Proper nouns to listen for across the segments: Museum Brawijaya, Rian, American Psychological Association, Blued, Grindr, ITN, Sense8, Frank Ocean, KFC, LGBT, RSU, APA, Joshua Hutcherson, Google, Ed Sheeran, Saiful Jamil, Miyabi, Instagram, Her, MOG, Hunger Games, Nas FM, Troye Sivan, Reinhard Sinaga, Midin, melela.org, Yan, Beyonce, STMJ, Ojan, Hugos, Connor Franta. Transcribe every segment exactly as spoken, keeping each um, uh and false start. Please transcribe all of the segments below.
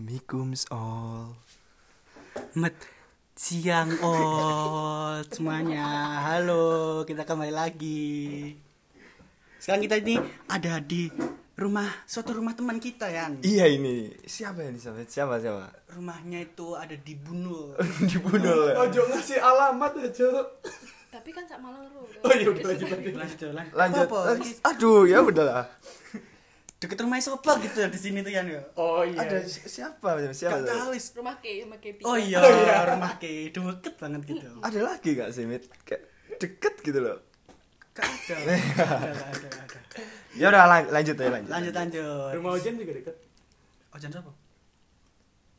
Mikums all. Met siang all semuanya. Halo, kita kembali lagi. Sekarang kita ini ada di rumah suatu rumah teman kita, Yan. Iya, ini. Siapa yang disebut? Siapa siapa? Rumahnya itu ada di Bunul. Di Bunul. Ojo ngasih alamat aja. Tapi kan sak Malang ro. Oh iya, lanjut lanjut lanjut. Lanjut. Aduh, ya udahlah. Deket rumah siapa gitu di sini tuh, Yan, ya? Oh iya. Ada siapa? Siapa? Katalis rumah K, rumah K. Oh iya, rumah K. Deket banget gitu. Ada lagi enggak sih, Mit? Kayak deket gitu loh. Enggak ada. Ada ada ada. Ya udah lanjut ya lanjut. Lanjut lanjut. Rumah Ojan juga deket. Ojan siapa?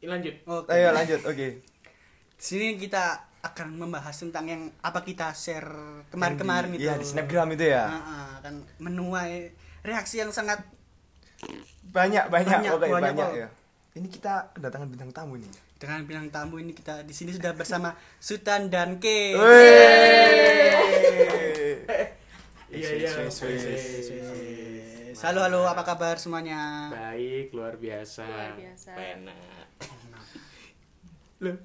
Ya lanjut. Ayo lanjut. Oke. Di sini kita akan membahas tentang yang apa kita share kemarin-kemarin itu. Iya, di Snapgram itu ya. Heeh, kan menuai reaksi yang sangat banyak banyak banyak, okay, banyak, banyak ya. Ini kita kedatangan bintang tamu nih. Dengan bintang tamu ini kita di sini sudah bersama Sultan Danke. Iya iya. Halo halo, apa kabar semuanya? Baik, luar biasa. Luar biasa. Enak. Loh.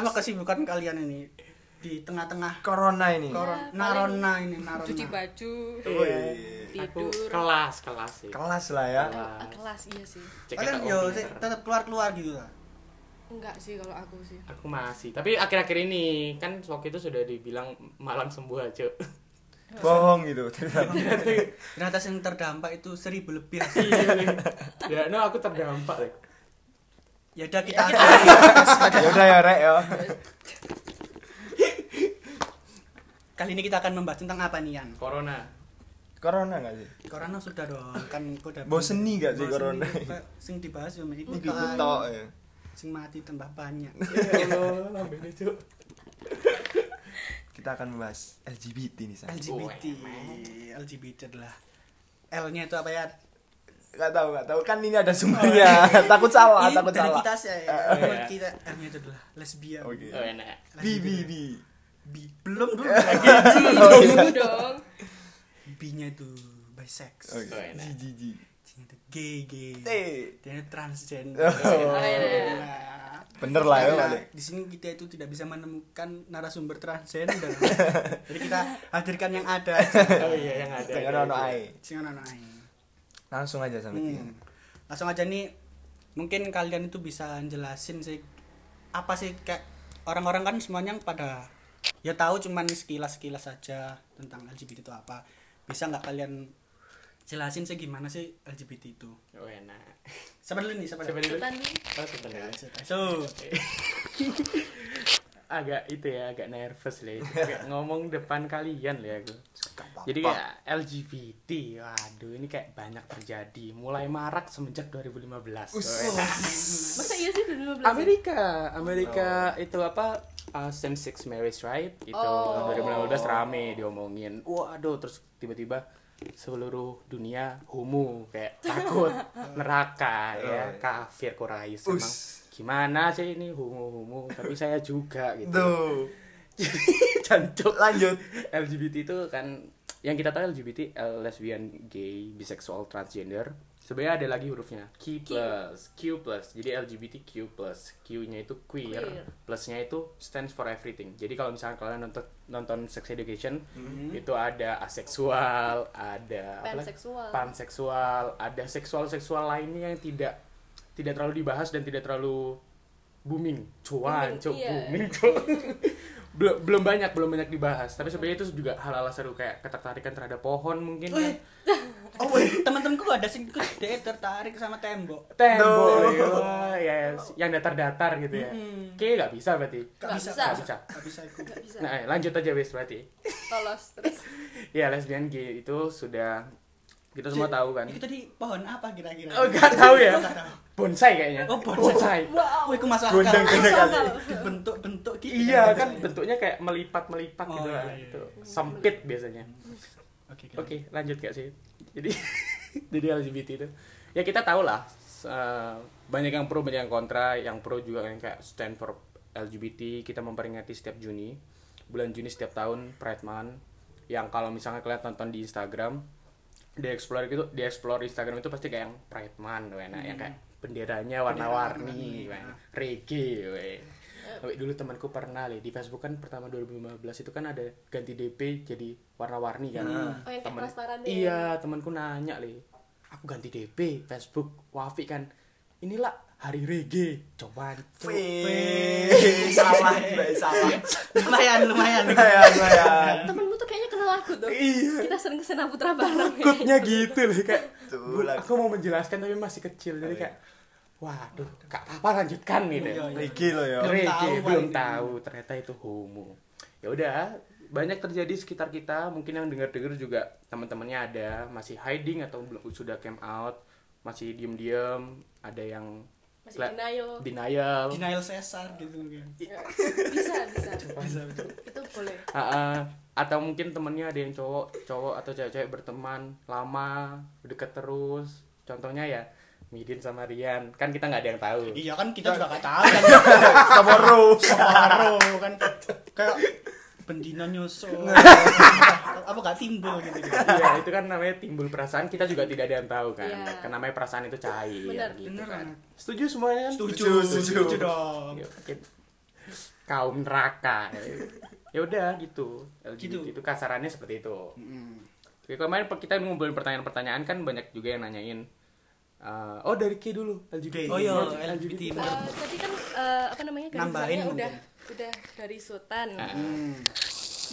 Apa kesibukan kalian ini di tengah-tengah corona ini? Corona, ya, narona ini, narona. Cuci baju, oh, iya, iya. Tidur. Aku kelas, kelas sih. Kelas lah ya. Kelas, kelas iya sih. Kalian yo tetap keluar-keluar gitu lah. Enggak sih kalau aku sih. Aku masih. Tapi akhir-akhir ini kan waktu itu sudah dibilang Malang sembuh aja. Bohong gitu. Ternyata yang terdampak itu seribu lebih. Ya, no aku terdampak deh. Ya udah kita akhiri. Ya udah ya rek ya. Kali ini kita akan membahas tentang apa nih, Yan? Corona. Corona enggak sih? Corona sudah dong, kan udah. Bosen nih enggak sih corona? Sing dibahas cuma itu tok ya. Sing mati tambah banyak. Ya Allah, lambene cuk. Kita akan membahas L G B T nih, San. L G B T. L G B T adalah L-nya itu apa ya? Enggak tahu, enggak tahu. Kan ini ada sumbernya. Takut salah, takut salah. Kita sih. Kita L-nya itu adalah lesbian. Oke. Oh enak. B B B. B belum dulu lagi dong. B-nya itu bisex. Okay. Oh, G G. C-nya itu gay gay. T. T-nya transgender. Oh. Bener lah ya. Di sini kita itu tidak bisa menemukan narasumber transgender. Jadi kita hadirkan yang ada. Oh iya yang ada. Jangan ono ae. Jangan ono ae. Langsung aja sampe. Hmm. Langsung aja nih. Mungkin kalian itu bisa jelasin sih apa sih kayak orang-orang kan semuanya pada ya tahu cuman sekilas-sekilas saja tentang L G B T itu apa. Bisa enggak kalian jelasin sih gimana sih L G B T itu? Oh enak. Sabar dulu nih, sabar dulu. Oh, sebentar. So. Agak itu ya, agak nervous lah. Kayak ngomong depan kalian lah aku. Jadi kayak L G B T, waduh ini kayak banyak terjadi. Mulai marak semenjak dua ribu lima belas. Masa iya sih dua ribu lima belas? Amerika, Amerika itu apa? Uh, same sex marriage right itu oh. dua ribu lima belas rame diomongin. Waduh terus tiba-tiba seluruh dunia homo kayak takut neraka ya kafir Quraisy emang gimana sih ini homo-homo tapi saya juga gitu. Cantik lanjut. L G B T itu kan yang kita tahu L G B T lesbian, gay, bisexual, transgender. Sebenarnya ada lagi hurufnya Q plus, Q plus, jadi L G B T Q plus, Q-nya itu queer, queer. Plus-nya itu stands for everything. Jadi kalau misalnya kalian nonton nonton Sex Education, mm-hmm. itu ada aseksual, ada panseksual, panseksual, ada seksual-seksual lainnya yang tidak tidak terlalu dibahas dan tidak terlalu booming, cuan, cuk, booming, cuk. belum belum banyak belum banyak dibahas tapi sebenarnya itu juga hal-hal seru kayak ketertarikan terhadap pohon mungkin kan? Oh teman-temanku ada sih dia tertarik sama tembok tembok no. Ya yes. Yang datar-datar gitu ya hmm. Oke nggak bisa berarti nggak bisa nggak bisa, gak bisa. Gak bisa. Nah lanjut aja wes berarti lolos terus ya lesbian gay itu sudah kita semua tahu kan itu tadi pohon apa kira-kira oh nggak tahu ya bonsai kayaknya oh bonsai wow itu masuk akal bentuk-bentuk gitu iya kan bentuknya kayak melipat-melipat oh, gitu lah iya, iya. Gitu sempit biasanya oke okay, okay, lanjut gak sih jadi jadi L G B T itu ya kita tahu lah uh, banyak yang pro banyak yang kontra yang pro juga yang kayak stand for L G B T kita memperingati setiap Juni bulan Juni setiap tahun Pride Month yang kalau misalnya kalian tonton di Instagram dieksplor gitu, dieksplor Instagram itu pasti kayak yang Pride Month, wena, hmm. yang kayak benderanya warna-warni, wena, reggae, weh. Tapi dulu temanku pernah leh di Facebook kan pertama dua ribu lima belas itu kan ada ganti D P jadi warna-warni kan. Hmm. Oh, yang temen, iya, temanku nanya leh, aku ganti D P Facebook Wafi kan. Inilah hari reggae. Coba face. Salah, salah. Lumayan, lumayan. Lumayan, lumayan. Temenmu tuh kayaknya kenal aku tuh. Iya. Kita sering kesana putra bareng. Takutnya gitu loh kayak. Tuh, aku mau menjelaskan tapi masih kecil jadi kayak waduh, gak apa-apa lanjutkan gitu. Reggae loh ya. Reggae belum tahu ternyata itu homo. Ya udah, banyak terjadi sekitar kita. Mungkin yang dengar-dengar juga teman-temannya ada masih hiding atau belum sudah came out, masih diem-diem, ada yang masih la- denial. Denial. Denial sesar gitu mungkin. Bisa, bisa. Bisa. Itu boleh. Uh-uh. Atau mungkin temannya ada yang cowok, cowok atau cewek-cewek berteman lama, deket terus. Contohnya ya Midin sama Rian, kan kita nggak ada yang tahu. Iya kan kita juga nggak tahu kan. Keboro, keboro kan kayak bendina nyusul. Apa nggak timbul gitu? Iya itu kan namanya timbul perasaan, kita juga tidak ada yang tahu kan. Yeah. Karena namanya perasaan itu cair. Benar, gitu benar. Kan. Setuju semuanya kan? Setuju, setuju, setuju dong. Kaum neraka. Ya udah gitu. L G B T gitu. Itu kasarannya seperti itu. Mm-hmm. Kemarin kita ngumpulin pertanyaan-pertanyaan kan banyak juga yang nanyain. Uh, oh dari K dulu L G B T. Oh iya L G B T. Uh, tadi kan uh, apa namanya gambarnya udah udah dari Sultan. Uh.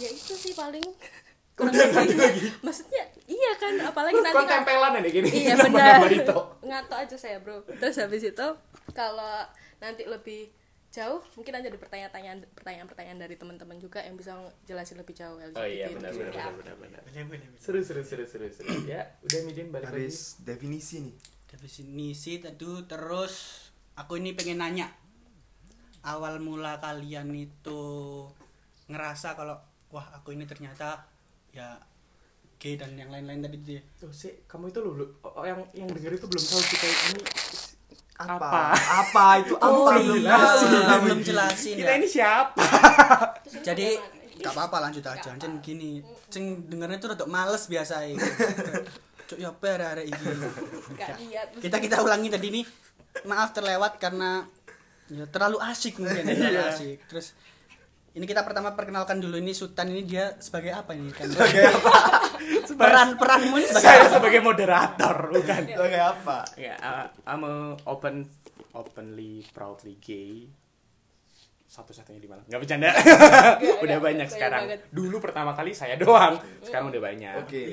Ya itu sih paling. Udah lagi. lagi. Maksudnya iya kan apalagi nanti kan tempelan ada gini. Iya benar. Ngato aja saya, Bro. Terus habis itu kalau nanti lebih jauh mungkin ada pertanyaan-pertanyaan pertanyaan-pertanyaan dari teman-teman juga yang bisa jelasin lebih jauh L G B T. Oh iya benar benar benar benar benar. Seru seru seru seru seru. Ya, udah Midin balik lagi. Habis definisi nih. Dari sini sih tadi terus aku ini pengen nanya awal mula kalian itu ngerasa kalau wah aku ini ternyata ya gay dan yang lain-lain tadi tuh oh, sih kamu itu lulu oh, yang yang denger itu belum tahu kita ini apa apa, apa itu oh, apa belum jelasin belum jelasin kita ya. Ini siapa jadi nggak apa-apa lanjut aja ceng gini ceng dengernya tuh udah males biasa ya. Cuk ya perare iki. Kita kita ulangi tadi nih. Maaf terlewat karena ya terlalu asik mungkin terlalu yeah. asik. Terus ini kita pertama perkenalkan dulu ini Sultan ini dia sebagai apa ini kan? Sebagai apa? Peran-peranmu ini sebagai saya apa? Sebagai moderator bukan. Sebagai apa? Ya yeah, I'm a open openly proudly gay. Satu-satunya di Malang. Enggak bercanda. Udah banyak sekarang. Banget. Dulu pertama kali saya doang. Sekarang udah banyak. Oke. Okay.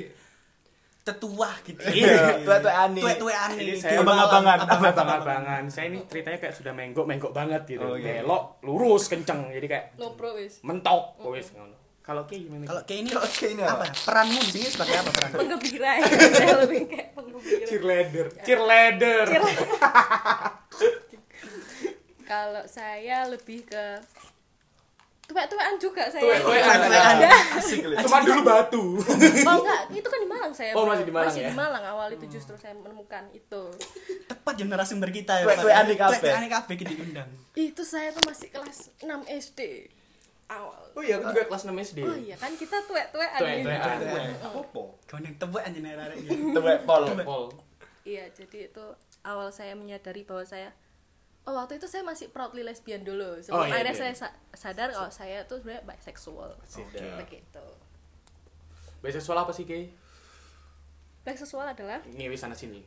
Tetua gitu. Iya, tua-tuane. Tua-tuane. Abang-abangan, abang-abangan. Saya ini ceritanya kayak sudah menggok-menggok banget gitu. Oh, iya. Belok, lurus, kenceng. Jadi kayak no pro wis. Mentok wis ngono. Kalau kayak gimana? Kalau kayak ini, kalau kayak ini apa? Peranmu di sini sebagai apa peran? Penggembira. Saya lebih kayak penggembira. Cheerleader. Cheerleader. Kalau saya lebih ke tuwek-tuwekan juga saya. Tuwek-tuwekan. Cuma dulu batu. Oh enggak, itu kan di Malang saya. Oh masih di Malang masih ya? Masih di Malang awal itu justru saya menemukan itu. Tepat jam narasumber kita ya. Tuwek-tuwekan di kafe. Tuwek-tuwekan di kafe kita diundang. Itu saya tuh masih kelas enam S D. Awal. Oh iya, aku juga kelas enam S D. Oh iya, kan kita tuwek-tuwekan. Tuwek-tuwekan. Apa? Kawan yang tuwek anjene arek iki. Tuwek pol. Iya, jadi itu awal saya menyadari bahwa saya oh waktu itu saya masih proudly lesbian dulu sebelum oh, iya, akhirnya iya. saya sa- sadar kalau oh, saya tuh sebenarnya bisexual okay. Begitu. Bisexual apa sih gay? Bisexual adalah ngewe sana sini.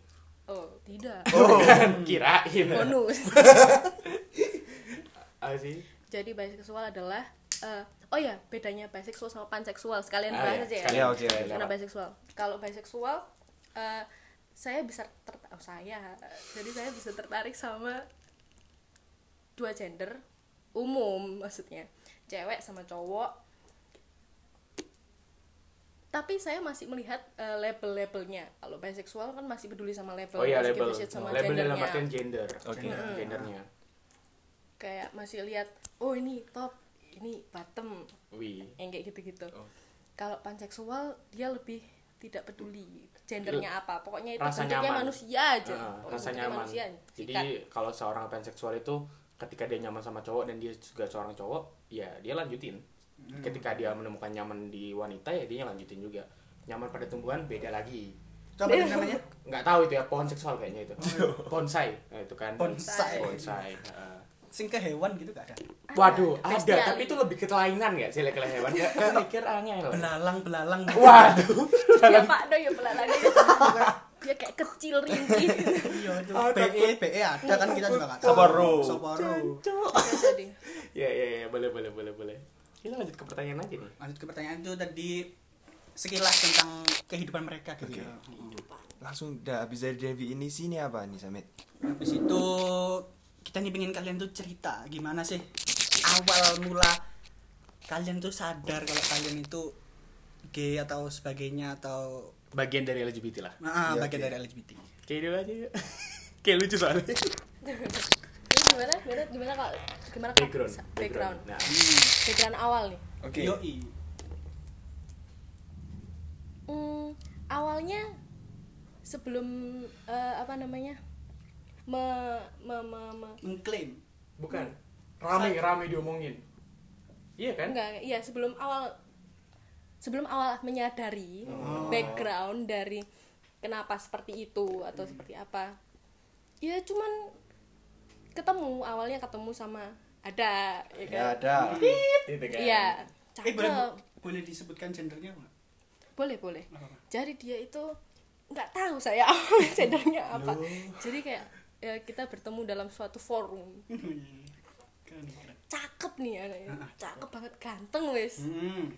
Oh tidak. Oh kirain. Bonus. Apa sih? Jadi bisexual adalah uh, oh ya bedanya bisexual sama panseksual sekalian ah, bahas aja ya. Okay, karena ya. Bisexual. Kalau bisexual uh, saya bisa ter oh, saya uh, jadi saya bisa tertarik sama dua gender umum maksudnya cewek sama cowok tapi saya masih melihat uh, label-labelnya kalau bisexual kan masih peduli sama label oh iya label sama label gendernya. Dalam artian gender oke okay. hmm. Gendernya kayak masih lihat oh ini top ini bottom Wee. Yang kayak gitu-gitu oh. Kalau panseksual dia lebih tidak peduli gendernya apa pokoknya itu bentuknya manusia aja uh, rasa nyaman manusia. Jadi kalau seorang panseksual itu ketika dia nyaman sama cowok dan dia juga seorang cowok, ya dia lanjutin. Hmm. Ketika dia menemukan nyaman di wanita, ya dia lanjutin juga. Nyaman pada tumbuhan beda lagi. Coba yang namanya? Nggak tahu itu ya, pohon seksual kayaknya itu. Bonsai. Nah, itu kan. Bonsai. Bonsai. Heeh. Singke hewan gitu enggak ada. Waduh, ada, ada tapi itu lebih kelainan enggak sih lele hewan? Ya mikir angel. Belalang-belalang. Waduh. Ya Pak Do ya belalang. Dia kayak kecil rinci. Iya, P E P E ada kan kita juga enggak tahu. Soporo. Soporo. Ya ya ya, boleh boleh boleh boleh. Kita lanjut ke pertanyaan aja nih. Lanjut ke pertanyaan itu tadi sekilas tentang kehidupan mereka gitu. Kehidupan. Langsung udah habis dari Devi ini sini apa nih Samit? Habis itu kita nih pengen kalian tuh cerita gimana sih awal mula kalian tuh sadar kalau kalian itu gay atau sebagainya atau bagian dari L G B T lah. Nah, ya, bagian okay. dari L G B T. Kayak dulu aja yuk. Kayak lucu soalnya. gimana? Gimana? Gimana kalau gimana kalau background? Background. Nah. Hmm. Background awal nih. Oke. Okay. Hmm, awalnya sebelum uh, apa namanya? me me me, me. mengklaim bukan rame rame diomongin iya kan enggak iya sebelum awal sebelum awal menyadari oh. background dari kenapa seperti itu atau hmm. seperti apa ya cuman ketemu awalnya ketemu sama ada ya, kan? Ya ada gitu kan iya eh, boleh, boleh disebutkan gendernya nggak boleh boleh oh. Jadi dia itu nggak tahu saya gendernya apa Loh. Jadi kayak ya, kita bertemu dalam suatu forum. Cakep nih anaknya, cakep banget, ganteng wes. Hmm.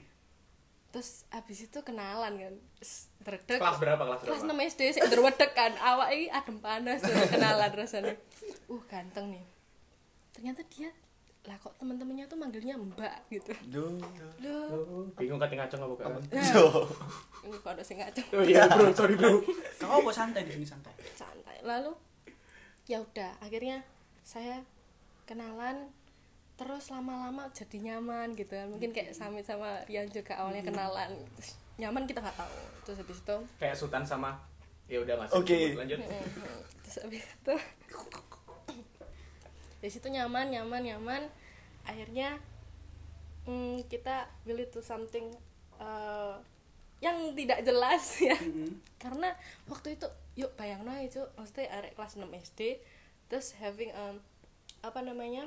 Terus abis itu kenalan kan, derdek. Kelas berapa kelas? Kelas berapa? enam S D, saya derdek kan, awak ini adem panas tuh kenalan rasanya. Uh ganteng nih. Ternyata dia, lah kok teman-temannya tuh manggilnya Mbak gitu. Duh, duh. Bingung kate ngaceng apa kan? Enggak ada sing ngaceng. Oh iya bro, sorry bro. Kamu kok santai di sini santai. Santai. Lalu ya udah akhirnya saya kenalan terus lama-lama jadi nyaman gitu mungkin kayak Samit sama Rian juga awalnya kenalan terus, nyaman kita nggak tahu terus habis itu kayak Sultan sama ya udah masuk okay. lanjut terus habis itu di situ nyaman nyaman nyaman akhirnya hmm, kita willing to something uh, yang tidak jelas ya mm-hmm. karena waktu itu yuk bayangno ae cuk, mesti arek kelas enam S D terus having um, apa namanya?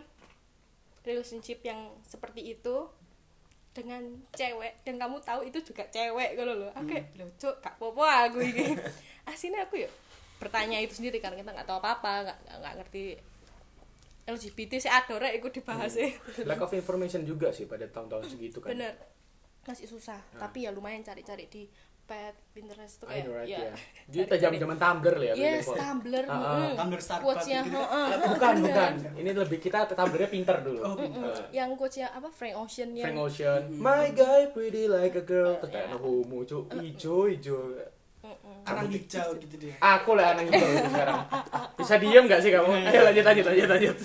Relationship yang seperti itu dengan cewek dan kamu tahu itu juga cewek kalau lo. Oke, okay, hmm. lho cuk, gak popo aku iki. Asine aku yuk bertanya itu sendiri karena kita enggak tahu apa-apa, enggak enggak ngerti L G B T sih ada rek iku dibahas e. Hmm. Lack of information juga sih pada tahun-tahun segitu kan. Bener. Masih susah, nah. Tapi ya lumayan cari-cari di pet Pinterest tuh kayak right, ya. Jadi zaman-zaman Tumblr ya. Yes, Tumblr. Uh-huh. Tumblr Starbucks. Quotes-nya, gitu. uh-huh. uh, bukan, bukan. Ini lebih kita Tumblr-nya pinter dulu. Oh, pinter. Uh. Yang quotes-nya apa? Frank Ocean ya. Frank Ocean. Mm-hmm. My guy pretty like a girl. Uh, Tetap yeah. homo, cu. Ijo, ijo. Anang hijau gitu dia. Aku lah anang hijau sekarang. Bisa diem enggak sih kamu? Ayo lanjut lanjut lanjut lanjut.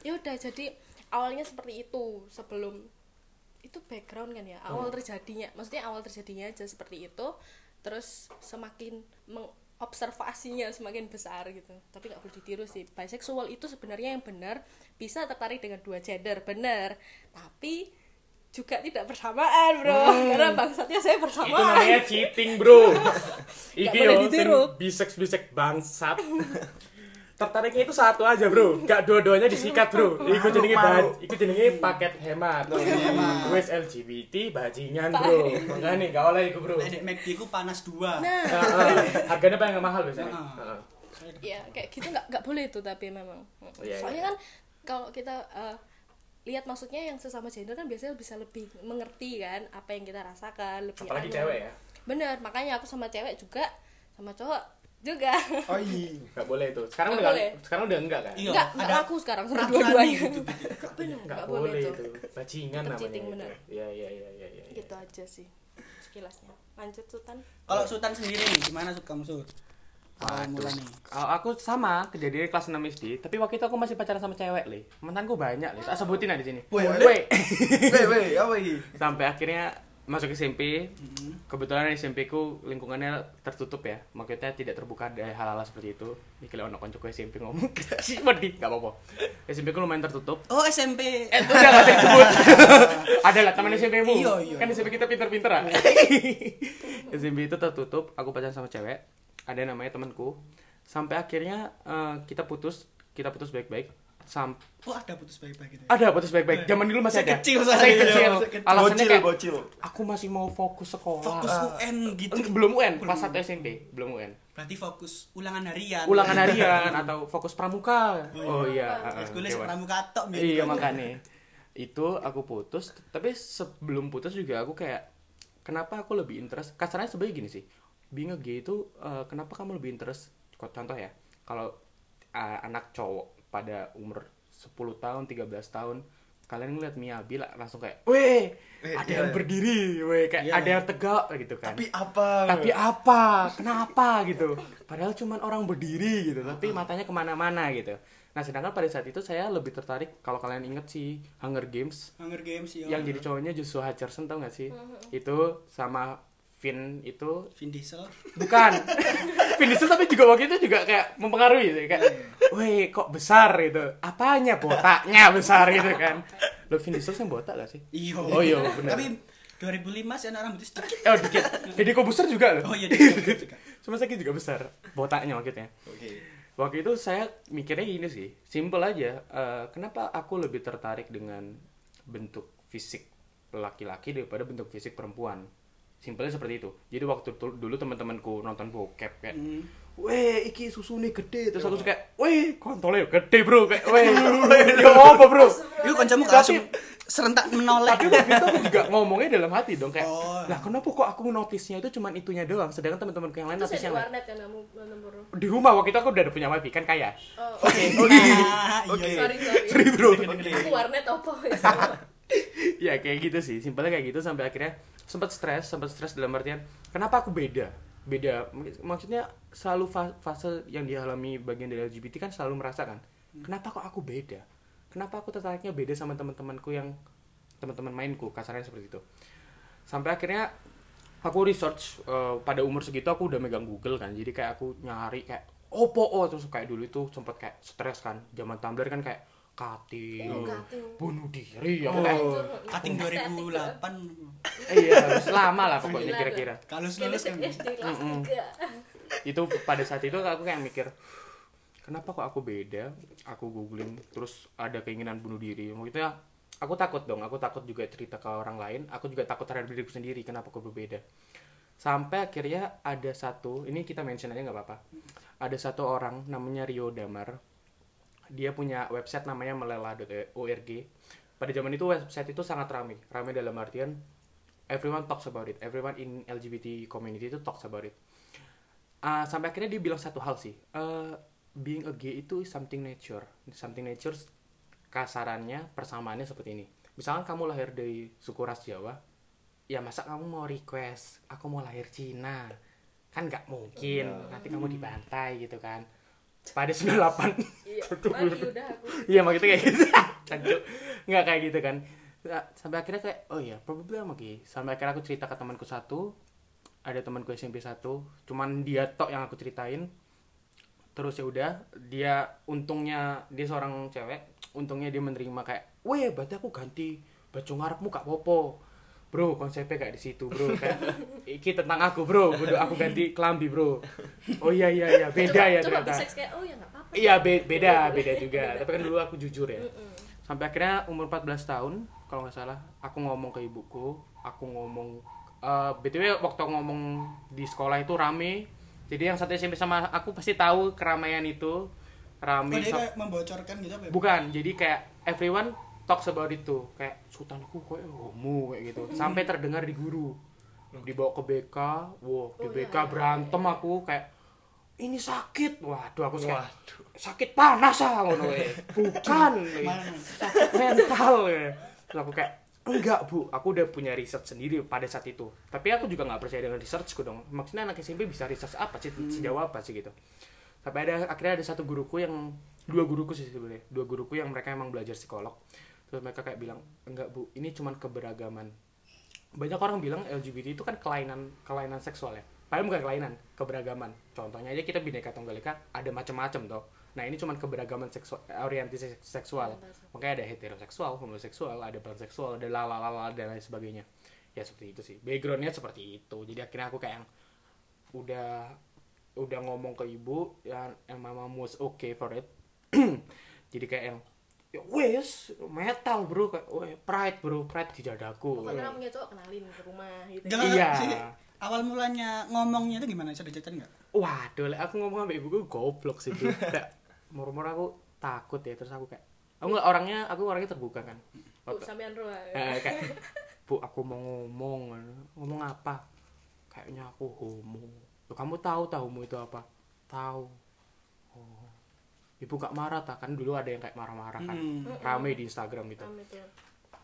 Ya udah, jadi awalnya seperti itu sebelum itu background kan ya awal terjadinya maksudnya awal terjadinya aja seperti itu terus semakin mengobservasinya semakin besar gitu tapi nggak boleh ditiru sih biseksual itu sebenarnya yang benar bisa tertarik dengan dua gender benar tapi juga tidak bersamaan bro hmm. karena bangsatnya saya bersamaan itu namanya cheating bro nggak boleh ditiru biseks bisek bangsat tertariknya itu satu aja bro, gak dua-duanya disikat bro. Iku jenenge bah- iku jenenge paket hemat. Wes L G B T bajingan bro. Mangane gak oleh iku bro. Nek M C D ku panas dua. Nah, harganya paling mahal biasanya. Heeh. Iya, kayak gitu gak gak boleh itu tapi memang. Soalnya kan kalau kita uh, lihat maksudnya yang sesama gender kan biasanya bisa lebih mengerti kan apa yang kita rasakan, lebih apalagi anu. Cewek ya. Bener, makanya aku sama cewek juga sama cowok juga. Oh iya, enggak boleh itu. Sekarang gak udah boleh. Sekarang udah enggak kan? Enggak, enggak laku sekarang sudah dua-duanya. Benar, enggak boleh itu. Bajingan namanya. Iya, iya, iya, iya, iya. Gitu ya. Aja sih sekilasnya. Lanjut Sultan. Kalau Sultan sendiri nih, gimana Sut kamu Sut? Ah, kalau aku sama kejadian kelas enam S D, tapi waktu itu aku masih pacaran sama cewek, Le. Mantanku banyak, Le. Tak sebutin aja di sini. Weh, weh. Weh, weh, apa ini? Sampai akhirnya masuk S M P, mm-hmm. kebetulan S M P ku lingkungannya tertutup ya, maksudnya tidak terbuka ada hal-hal seperti itu. Iki ono koncoku S M P ngomong sih wedi, enggak apa-apa. S M P ku lumayan tertup. Oh, S M P. Eh, itu udah enggak usah disebut. Adalah teman S M P-mu. Kan S M P kita pinter-pinter ah. S M P itu tertutup, aku pacaran sama cewek. Ada namanya temanku. Sampai akhirnya uh, kita putus, kita putus baik-baik. Sam- oh ada putus baik-baik gitu ya? Ada putus baik-baik, zaman dulu masih ada kecil, saya kecil, kecil. Alasannya kayak bocil. Aku masih mau fokus sekolah, fokus U N gitu. Belum U N, belum. Kelas satu S M P, belum U N. Berarti fokus ulangan harian. Ulangan harian, atau fokus pramuka. Oh, oh iya, sekolah uh, pramuka tok. Iya makanya itu aku putus, tapi sebelum putus juga aku kayak kenapa aku lebih interest, kasarnya sebenarnya gini sih bingung gitu, uh, kenapa kamu lebih interest, contoh ya kalau uh, anak cowok pada umur sepuluh tahun, tiga belas tahun kalian ngeliat Miyabi lah langsung kayak weh, eh, ada iya, yang berdiri weh, kayak iya, ada yang tegak gitu kan. Tapi apa? Tapi apa? Kenapa gitu? Padahal cuman orang berdiri gitu, tapi matanya kemana-mana gitu. Nah sedangkan pada saat itu saya lebih tertarik, kalau kalian inget sih Hunger Games Hunger Games iya, yang iya, jadi cowoknya Joshua Hutcherson, tau gak sih? Itu sama Vin itu Vin Diesel? Bukan Vin Diesel, tapi juga waktu itu juga kayak mempengaruhi gitu. Kayak, weh kok besar gitu. Apanya botaknya besar gitu kan. Lo Vin Diesel yang botak gak sih? Iya. Oh iya bener. Tapi dua ribu lima sih anak rambutnya sedikit. Oh dikit. Jadi kok besar juga loh. Oh iya dikit juga. Cuma sakit juga besar botaknya maksudnya. Oke. Waktu itu saya mikirnya gini sih, simple aja. uh, Kenapa aku lebih tertarik dengan bentuk fisik laki-laki daripada bentuk fisik perempuan? Simpelnya seperti itu. Jadi waktu dulu teman-temanku nonton bokep kayak, mm. weh, iki susu nih gede. Terus aku suka, weh, kontolnya gede bro, kayak, weh, ya apa bro? Yuk kancamu langsung serentak menoleh. Tapi waktu itu aku juga ngomongnya dalam hati dong kayak, oh. lah kenapa kok aku notisnya itu cuma itunya doang, sedangkan teman-temanku yang lain notisnya lain. Itu saya di warnet kan kamu? Di rumah waktu itu aku udah punya wifi kan kaya. Oke, oke, oke. Sorry, sorry. Sorry bro. Aku warnet apa? Ya kayak gitu sih, simpelnya kayak gitu sampai akhirnya. Sempat stres, sempat stres dalam artian kenapa aku beda? Beda maksudnya selalu fase yang dialami bagian dari L G B T kan selalu merasakan. Kenapa kok aku beda? Kenapa aku tertariknya beda sama teman-temanku yang teman-teman mainku, kasarnya seperti itu. Sampai akhirnya aku research uh, pada umur segitu aku udah megang Google kan. Jadi kayak aku nyari kayak opo oh, terus kayak dulu itu sempat kayak stres kan. Zaman Tumblr kan kayak Kating, oh, bunuh diri ya oh, kayak Kating dua ribu delapan iya, harus lama lah pokoknya kira-kira kalau lulus kan itu pada saat itu aku kayak mikir kenapa kok aku beda, aku googling terus ada keinginan bunuh diri maksudnya aku takut dong, aku takut juga cerita ke orang lain, aku juga takut terhadap diriku sendiri kenapa aku berbeda sampai akhirnya ada satu, ini kita mention aja gak apa-apa ada satu orang namanya Rio Damar. Dia punya website namanya melela dot org. Pada zaman itu website itu sangat ramai. Ramai dalam artian everyone talks about it. Everyone in L G B T community itu talks about it. Uh, sampai akhirnya dia bilang satu hal sih. Uh, being a gay itu something nature. Something nature kasarannya, persamaannya seperti ini. Misalkan kamu lahir dari suku ras Jawa, ya masa kamu mau request, aku mau lahir Cina. Kan gak mungkin. Yeah. Nanti kamu dibantai gitu kan. Pada sembilan puluh delapan iya, mati udah aku iya, maksudnya kayak gitu cancuk, nggak kayak gitu kan sampai akhirnya kayak, oh iya, probably I'm okay sampai akhirnya aku cerita ke temanku satu ada temanku S M P satu cuman dia tok yang aku ceritain terus ya udah dia untungnya, dia seorang cewek untungnya dia menerima kayak, weh, berarti aku ganti baju ngarepmu gak popo bro, konsepnya kayak di situ bro kayak iki tentang aku bro, aku ganti kelambi bro. Oh iya iya iya beda coba, ya coba ternyata. Coba seks kayak oh ya enggak apa-apa. Iya be- beda beda juga. Beda. Tapi kan dulu aku jujur ya. Sampai akhirnya umur empat belas tahun kalau enggak salah aku ngomong ke ibuku, aku ngomong uh, B T W waktu ngomong di sekolah itu rame. Jadi yang satu S M P sama aku pasti tahu keramaian itu. Rame. Kok dia kayak membocorkan gitu apa? Bukan, jadi kayak everyone talks about itu, kayak sultanku kok homo kayak gitu. Sampai terdengar di guru. Dibawa ke B K, wow, di B K berantem aku kayak ini sakit. Waduh, aku kayak sakit panas ah ngono kae. Bukan. Sakit mental ya. Terus aku kayak enggak, Bu. Aku udah punya research sendiri pada saat itu. Tapi aku juga enggak percaya dengan researchku dong. Maksudnya anak S M P bisa research apa sih? Sejauh apa sih gitu. Sampai ada akhirnya ada satu guruku yang dua guruku sih sebenarnya. Dua guruku yang mereka emang belajar psikolog. Terus mereka kayak bilang, enggak bu, ini cuman keberagaman banyak orang bilang L G B T itu kan kelainan kelainan seksual ya. Padahal bukan kelainan, keberagaman. Contohnya aja kita Bineka Tunggal Ika, ada macam-macam toh. Nah, ini cuman keberagaman seksual, orientasi seksual. Makanya ada heteroseksual, homoseksual, ada panseksual, ada lalalala dan lain sebagainya. Ya seperti itu sih. Backgroundnya seperti itu. Jadi akhirnya aku kayak yang udah udah ngomong ke ibu yang mama was okay for it. Jadi kayak yang ya wes metal bro, kayak pride bro, pride di dadaku. Pokoknya namanya tuh kenalin ke rumah gitu. Jangan iya. Sini. Awal mulanya ngomongnya itu gimana? Bisa diceritain enggak? Waduh, aku ngomong sama ibu gue goblok sih bro. Kayak murmur aku takut ya, terus aku kayak aku enggak orangnya aku orangnya terbuka kan. Bu, sampean roa. Eh, kayak Bu, aku mau ngomong. Ngomong apa? Kayaknya aku homo. Loh, kamu tahu tahu homo itu apa? Tahu. Oh. Ibu gak marah tak? Kan dulu ada yang kayak marah-marah kan. Hmm. Rame di Instagram gitu.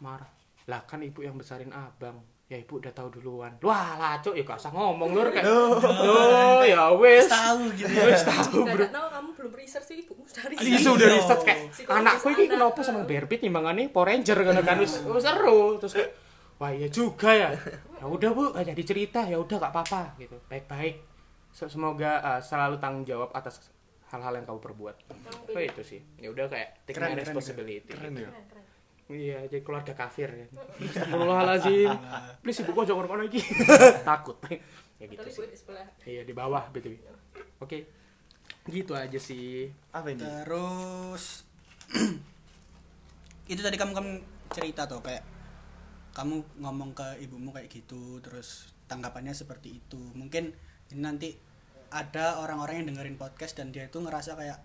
Marah. Lah kan ibu yang besarin abang. Ya ibu udah tahu duluan. Wah lacok ya gak usah ngomong lur kayak. Oh ya wes. Tahu gitu. Wes tahu bro. Enggak tahu kamu belum research sih ibu. Sudah research. Sudah research kayak anakku ini kenapa seneng berbit nimbangane Power Ranger kan kan wis seru. Terus kayak wah iya juga ya. Ya udah Bu, enggak jadi cerita. Ya udah enggak apa-apa gitu. Baik-baik. Semoga uh, selalu tanggung jawab atas hal-hal yang kamu perbuat. Apa oh, itu sih? Ya udah kayak take my responsibility. Keren, keren, keren. Keren. Iya, jadi keluarga kafir ya. Astagfirullahalazim. Please ibu jangan ngomong lagi. Takut. Ya gitu sih. Iya, di bawah B T W. Oke. Gitu aja sih. Apa ini? Terus itu tadi kamu kamu cerita tuh kayak kamu ngomong ke ibumu kayak gitu, terus tanggapannya seperti itu. Mungkin ini nanti ada orang-orang yang dengerin podcast dan dia itu ngerasa kayak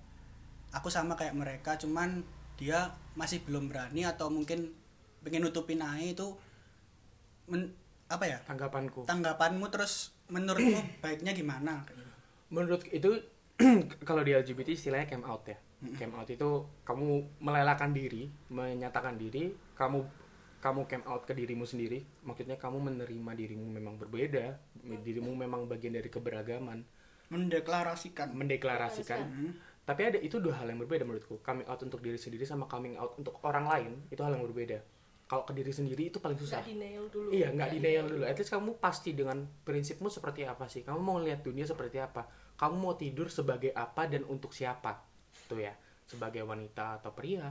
aku sama kayak mereka, cuman dia masih belum berani atau mungkin pengen nutupin aja itu men, apa ya tanggapanku tanggapanmu terus menurutmu baiknya gimana? Menurut itu kalau di L G B T istilahnya came out ya. Came out itu kamu melelakan diri, menyatakan diri, kamu kamu came out ke dirimu sendiri, maksudnya kamu menerima dirimu memang berbeda, dirimu memang bagian dari keberagaman, mendeklarasikan mendeklarasikan hmm. Tapi ada itu dua hal yang berbeda menurutku. Coming out untuk diri sendiri sama coming out untuk orang lain itu hal yang berbeda. Kalau ke diri sendiri itu paling susah. Nggak denial dulu. Iya, nggak denial dulu. At least kamu pasti dengan prinsipmu seperti apa sih. Kamu mau lihat dunia seperti apa. Kamu mau tidur sebagai apa dan untuk siapa. Itu ya. Sebagai wanita atau pria.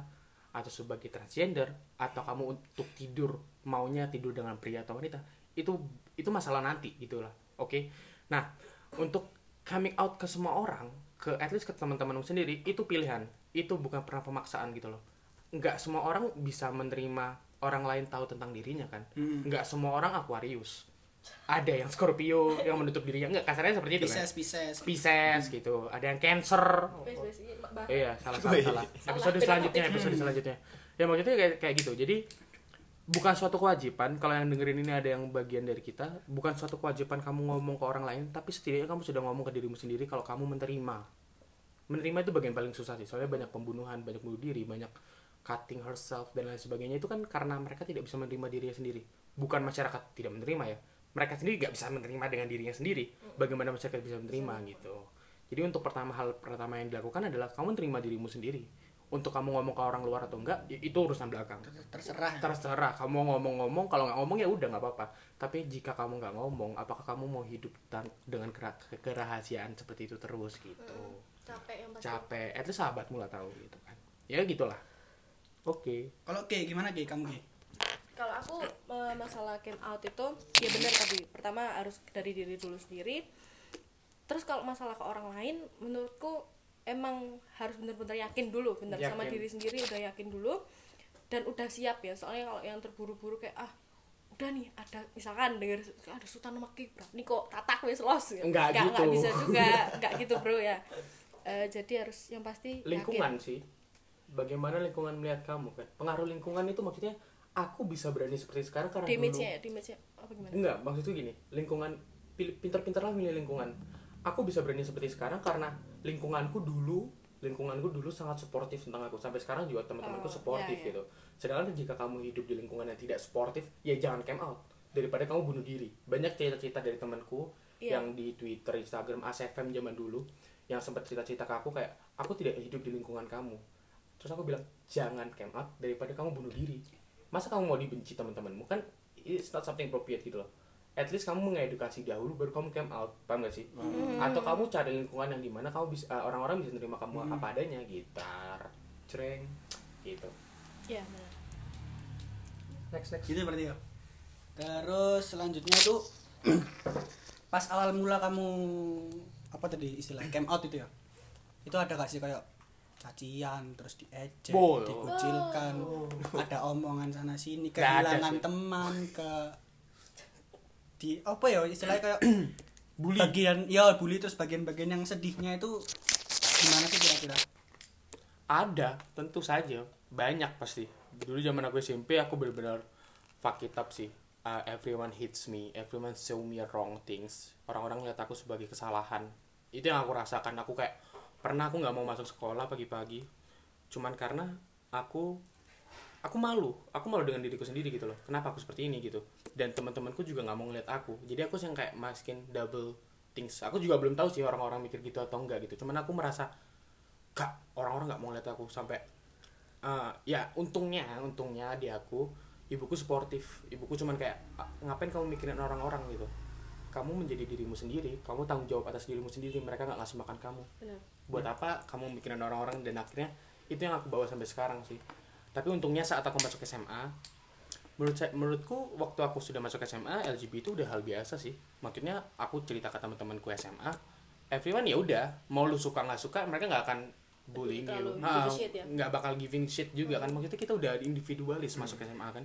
Atau sebagai transgender. Atau kamu untuk tidur. Maunya tidur dengan pria atau wanita. Itu itu masalah nanti gitulah. Oke. Nah, untuk coming out ke semua orang. Ke at least ke teman-temanmu sendiri itu pilihan, itu bukan pernah pemaksaan gitu loh. Nggak semua orang bisa menerima orang lain tahu tentang dirinya kan. Hmm. Nggak semua orang Aquarius, ada yang Scorpio yang menutup dirinya, nggak kasarnya seperti itu kan. Pisces, Pisces hmm. gitu, ada yang Cancer. Oh, iya salah salah salah. Episode selanjutnya episode selanjutnya. Ya maksudnya kayak kayak gitu. Jadi bukan suatu kewajiban kalau yang dengerin ini ada yang bagian dari kita, bukan suatu kewajiban kamu ngomong ke orang lain, tapi setidaknya kamu sudah ngomong ke dirimu sendiri kalau kamu menerima. Menerima itu bagian paling susah sih, soalnya banyak pembunuhan, banyak bunuh diri, banyak cutting herself dan lain sebagainya itu kan karena mereka tidak bisa menerima dirinya sendiri. Bukan masyarakat tidak menerima ya, mereka sendiri nggak bisa menerima dengan dirinya sendiri. Bagaimana masyarakat bisa menerima gitu? Jadi untuk pertama hal pertama yang dilakukan adalah kamu menerima dirimu sendiri. Untuk kamu ngomong ke orang luar atau enggak itu urusan belakang. Terserah. Terserah. Kamu ngomong-ngomong, kalau nggak ngomong ya udah nggak apa-apa. Tapi jika kamu nggak ngomong, apakah kamu mau hidup dengan kerahasiaan seperti itu terus gitu? Hmm. Capek yang pasti. Capek, itu sahabatmu lah tahu gitu kan. Ya gitulah. Oke. Okay. Kalau oke okay, gimana Ki kamu Ki? Kalau aku masalah came out itu ya benar tadi. Pertama harus dari diri dulu sendiri. Terus kalau masalah ke orang lain menurutku emang harus benar-benar yakin dulu, benar sama diri sendiri udah yakin dulu dan udah siap ya. Soalnya kalau yang terburu-buru kayak ah udah nih ada misalkan dengar ada Sultan Danke berani kok tatak wis los. Enggak gitu. Enggak bisa juga, enggak gitu bro ya. Uh, jadi harus yang pasti lingkungan yakin. Sih bagaimana lingkungan melihat kamu kan pengaruh lingkungan itu maksudnya aku bisa berani seperti sekarang karena damage-nya, dulu damage-nya apa gimana? Enggak maksudnya gini lingkungan pintar-pintarlah milih lingkungan aku bisa berani seperti sekarang karena lingkunganku dulu lingkunganku dulu sangat suportif tentang aku sampai sekarang juga teman-temanku suportif oh, ya, ya. Gitu sedangkan jika kamu hidup di lingkungan yang tidak suportif ya jangan came out daripada kamu bunuh diri banyak cerita-cerita dari temanku yeah. Yang di Twitter Instagram Nas F M zaman dulu yang sempat cerita-cerita ke aku kayak aku tidak hidup di lingkungan kamu terus aku bilang jangan came out daripada kamu bunuh diri masa kamu mau dibenci teman-temanmu kan it's not something appropriate gitu loh. At least kamu mengedukasi dahulu baru kamu come out, paham gak sih? Mm. Atau kamu cari lingkungan yang dimana kamu bisa, uh, orang-orang bisa menerima kamu mm. apa adanya, gitar, cereng, gitu. Iya yeah, benar. Next next. Gitu berarti ya. Terus selanjutnya tuh pas awal mula kamu apa tadi istilahnya come out itu ya? Itu ada gak sih kayak cacian, terus diejek, oh, dikucilkan, oh. ada omongan sana sini, kehilangan teman, ke di apa ya istilahnya kayak bully. Bagian ya bully, terus bagian-bagian yang sedihnya itu gimana sih kira-kira? Ada, tentu saja banyak pasti. Dulu zaman aku S M P aku benar-benar fuck it up sih. Uh, everyone hates me, everyone show me wrong things. Orang-orang lihat aku sebagai kesalahan. Itu yang aku rasakan. Aku kayak pernah aku nggak mau masuk sekolah pagi-pagi, cuman karena aku aku malu, aku malu dengan diriku sendiri gitu loh. Kenapa aku seperti ini gitu? Dan teman-temanku juga nggak mau ngeliat aku. Jadi aku sih yang kayak maskin double things. Aku juga belum tahu sih orang-orang mikir gitu atau enggak gitu. Cuman aku merasa, kak, orang-orang nggak mau ngeliat aku sampai, uh, ya untungnya, untungnya di aku, ibuku sportif. Ibuku cuman kayak, ngapain kamu mikirin orang-orang gitu? Kamu menjadi dirimu sendiri, kamu tanggung jawab atas dirimu sendiri, mereka nggak ngasih makan kamu. Benar. Buat apa kamu mikirin orang-orang? Dan akhirnya itu yang aku bawa sampai sekarang sih. Tapi untungnya saat aku masuk S M A, menurut saya, menurutku waktu aku sudah masuk S M A, L G B itu udah hal biasa sih. Maksudnya aku cerita ke teman-temanku S M A, everyone ya udah, mau lu suka nggak suka, mereka nggak akan bullying you, nggak bakal giving shit juga kan. Maksudnya kita udah individualis hmm. masuk S M A kan.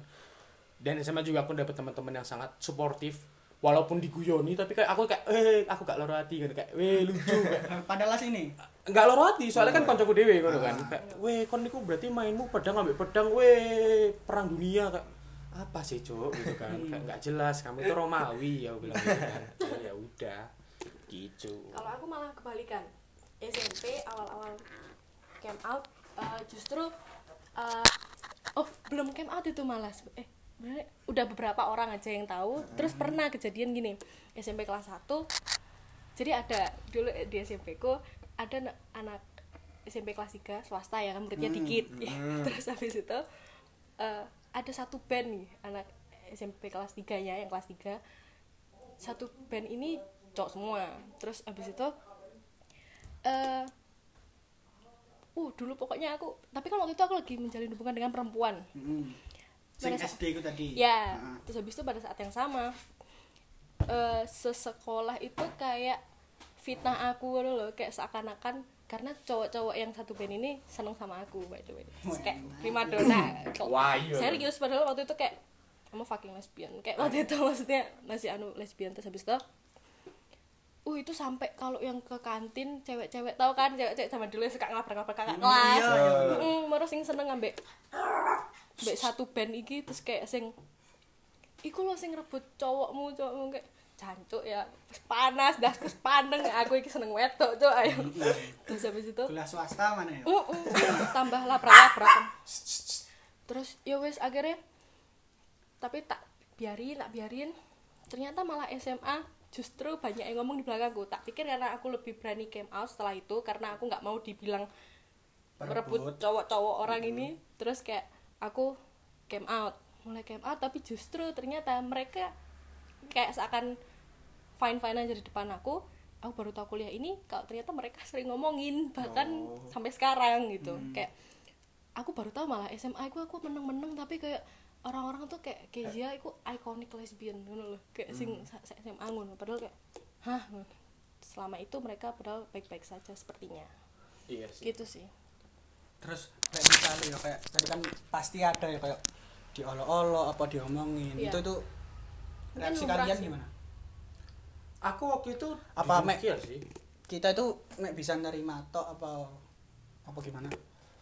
Dan S M A juga aku dapet teman-teman yang sangat suportif. Walaupun diguyoni tapi kayak aku kayak eh aku gak loro hati kan, kayak weh lucu kayak padahal sini gak loro hati soalnya kan koncoku dhewe ngono kan, kayak weh kon niku berarti mainmu pedang ambek pedang weh perang dunia kayak apa sih cuk gitu kan, kayak gak jelas kamu itu Romawi ya aku bilang gitu kan. Ya udah gitu. Kalau aku malah kebalikan. S M P awal-awal came out uh, justru uh, oh belum came out itu malas eh udah beberapa orang aja yang tahu. Terus pernah kejadian gini, S M P kelas satu. Jadi ada dulu di S M P ku ada anak S M P kelas tiga swasta ya kan, muridnya dikit. Mm. Terus habis itu uh, ada satu band nih anak S M P kelas tiga-nya, yang kelas tiga. Satu band ini cowok semua. Terus habis itu eh uh, uh dulu pokoknya aku, tapi kan waktu itu aku lagi menjalin hubungan dengan perempuan. Mm. Pada saat, S D itu tadi. Ya, uh-huh. Terus habis itu pada saat yang sama uh, sesekolah itu kayak fitnah aku loh, kayak seakan-akan karena cowok-cowok yang satu band ini seneng sama aku, by the way. Kayak primadona. Saya lagi us padahal waktu itu kayak kamu fucking lesbian. Kayak waktu itu maksudnya masih anu lesbian. Terus habis itu uh itu sampai kalau yang ke kantin cewek-cewek tahu kan, cewek-cewek sama dulu suka ngabrak-ngabrak kakak kelas. Heeh, terus sing seneng ambek Mbak satu band iki, terus kayak sing iku lho sing rebut cowokmu, cowokmu kayak jancuk ya, panas, dah terus pandeng, aku iki seneng wedok, cuk ayo. Terus habis itu kelas swasta mana ya? Uh, uh, tambah labrak-labrakan. Terus ya wis akhirnya tapi tak biarin, tak biarin. Ternyata malah S M A justru banyak yang ngomong di belakangku. Tak pikir karena aku lebih berani came out setelah itu karena aku enggak mau dibilang merebut cowok-cowok orang hmm. ini. Terus kayak aku came out, mulai came out, tapi justru ternyata mereka kayak seakan fine-fine aja di depan aku. Aku baru tahu kuliah ini kalau ternyata mereka sering ngomongin, bahkan oh. sampai sekarang gitu. Hmm. Kayak aku baru tahu malah S M A aku aku meneng-meneng tapi kayak orang-orang tuh kayak Kezia aku iconic lesbian ngono loh. Kayak hmm. sing S M A ngono padahal kayak hah. Selama itu mereka padahal baik-baik saja sepertinya. Iya sih. Gitu sih. Terus kayak misalnya ya kayak tadi kan pasti ada ya kayak diolok-olok apa diomongin iya. Itu tuh reaksi kalian gimana? Aku waktu itu apa mek sih? Kita itu mek bisa nerima tok apa apa gimana?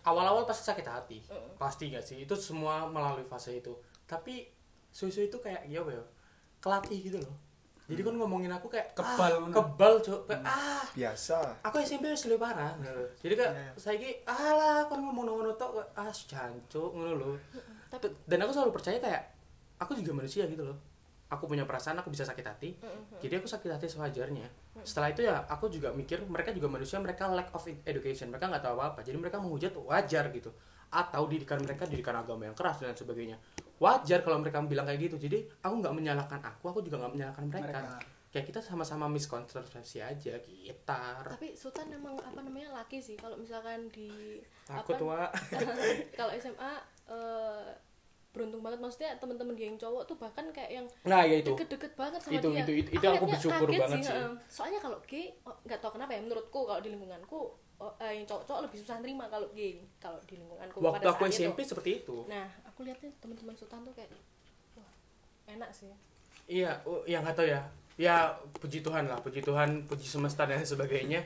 Awal-awal pasti sakit hati. Uh-uh. Pasti gak sih? Itu semua melalui fase itu. Tapi susu itu kayak ya well, kelati gitu loh. Jadi kan ngomongin aku kayak kebal, ah, kebal cok, kayak, ah biasa. Aku S M P wis luwih parah. Jadi kayak yeah. saiki alah kon ngomong-ngomong tok kok ah jancuk ngono lho. Tapi dan aku selalu percaya kayak aku juga manusia gitu loh. Aku punya perasaan, aku bisa sakit hati. Mm-hmm. Jadi aku sakit hati sewajarnya. Setelah itu ya aku juga mikir mereka juga manusia, mereka lack of education, mereka enggak tahu apa-apa. Jadi mereka menghujat wajar gitu. atau didikan mereka didikan agama yang keras dan sebagainya. Wajar kalau mereka bilang kayak gitu. Jadi aku nggak menyalahkan aku, aku juga nggak menyalahkan mereka. mereka. Kayak kita sama-sama miskonsepsi aja, gitar. Tapi Sultan emang apa namanya laki sih, kalau misalkan di aku tua. Kalau S M A uh, beruntung banget, maksudnya teman-teman dia yang cowok tuh bahkan kayak yang nah, ya itu. deket-deket banget sama itu, dia. Itu itu, itu aku bersyukur banget sih. sih. Soalnya kalau gay, nggak tau kenapa ya, menurutku kalau di lingkunganku uh, yang cowok-cowok lebih susah nerima kalau gay, kalau di lingkunganku. Waktu aku S M P itu, seperti itu. Nah, aku lihatnya teman-teman Sultan tuh kayak, wah enak sih. Iya, yang nggak tahu ya. Ya puji Tuhan lah, puji Tuhan, puji semesta dan sebagainya.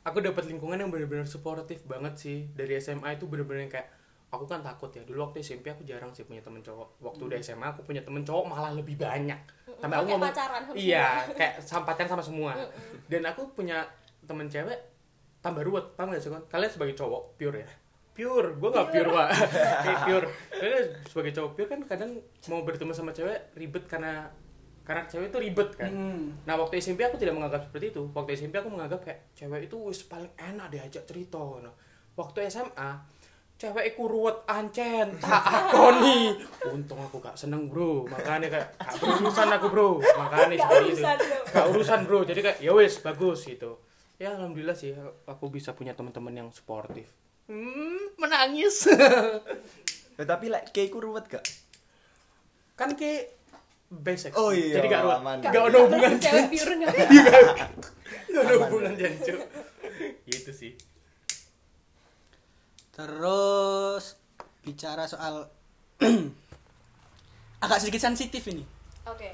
Aku dapat lingkungan yang benar-benar suportif banget sih. Dari S M A itu benar-benar kayak, aku kan takut ya, dulu waktu S M P aku jarang sih punya temen cowok. Waktu hmm. udah S M A aku punya temen cowok malah lebih banyak. Hmm, Tapi aku ngomong, pacaran iya, kayak sampatan sama semua. Hmm. Dan aku punya temen cewek tambah ruwet, paham gak sih? Kalian sebagai cowok pure ya. Pure, gue gak pure, Pak. Kayak pure. Karena sebagai cowok pure kan kadang mau bertemu sama cewek ribet karena Karena cewek itu ribet kan. Hmm. Nah waktu S M P aku tidak menganggap seperti itu. Waktu S M P aku menganggap kayak cewek itu wis paling enak diajak cerita. Nah, waktu S M A cewek iku ruwet ancen tak akoni. Untung aku gak seneng bro. Makanya kayak gak urusan aku bro. Makanya seperti itu. Gak urusan bro. Jadi kayak ya wis bagus gitu. Ya alhamdulillah sih aku bisa punya teman-teman yang suportif. Hmm, menangis. Ya, tapi like kayak iku ruwet gak? Kan kayak basic. Oh iya. Jadi gak ruwet. Gak ada hubungan jancu. Gak ada hubungan jancu. Gitu sih. Terus bicara soal agak sedikit sensitif ini. Oke. Okay.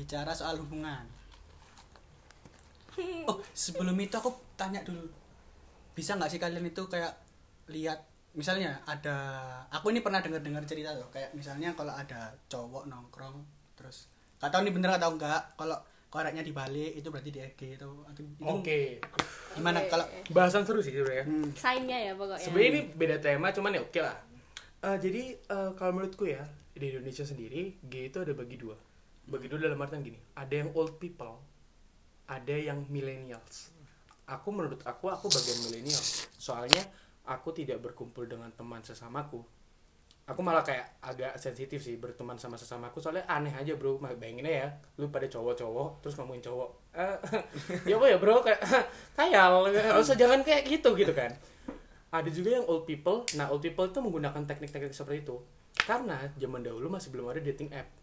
Bicara soal hubungan. Oh, sebelum itu aku tanya dulu. Bisa enggak sih kalian itu kayak lihat, misalnya ada, aku ini pernah dengar-dengar cerita loh, kayak misalnya kalau ada cowok nongkrong, terus gak tahu ini bener atau enggak, kalau koreknya dibalik itu berarti di E G itu. Oke. Gimana okay. Kalau bahasan seru sih sebenarnya. Hmm. Sainnya ya pokoknya. Sebenarnya ini beda tema, cuman ya oke okay lah. Uh, jadi uh, kalau menurutku ya di Indonesia sendiri G itu ada bagi dua, bagi dua dalam artian gini, ada yang old people, ada yang millennials. Aku menurut aku aku bagian millennial, soalnya aku tidak berkumpul dengan teman sesamaku. Aku malah kayak agak sensitif sih berteman sama sesamaku, soalnya aneh aja bro. Bayanginnya ya, lu pada cowok-cowok terus ngomongin cowok. Eh, ya apa ya bro, kayak tayal, gak usah, jangan kayak gitu gitu kan. Ada juga yang old people. Nah old people itu menggunakan teknik-teknik seperti itu karena zaman dahulu masih belum ada dating app.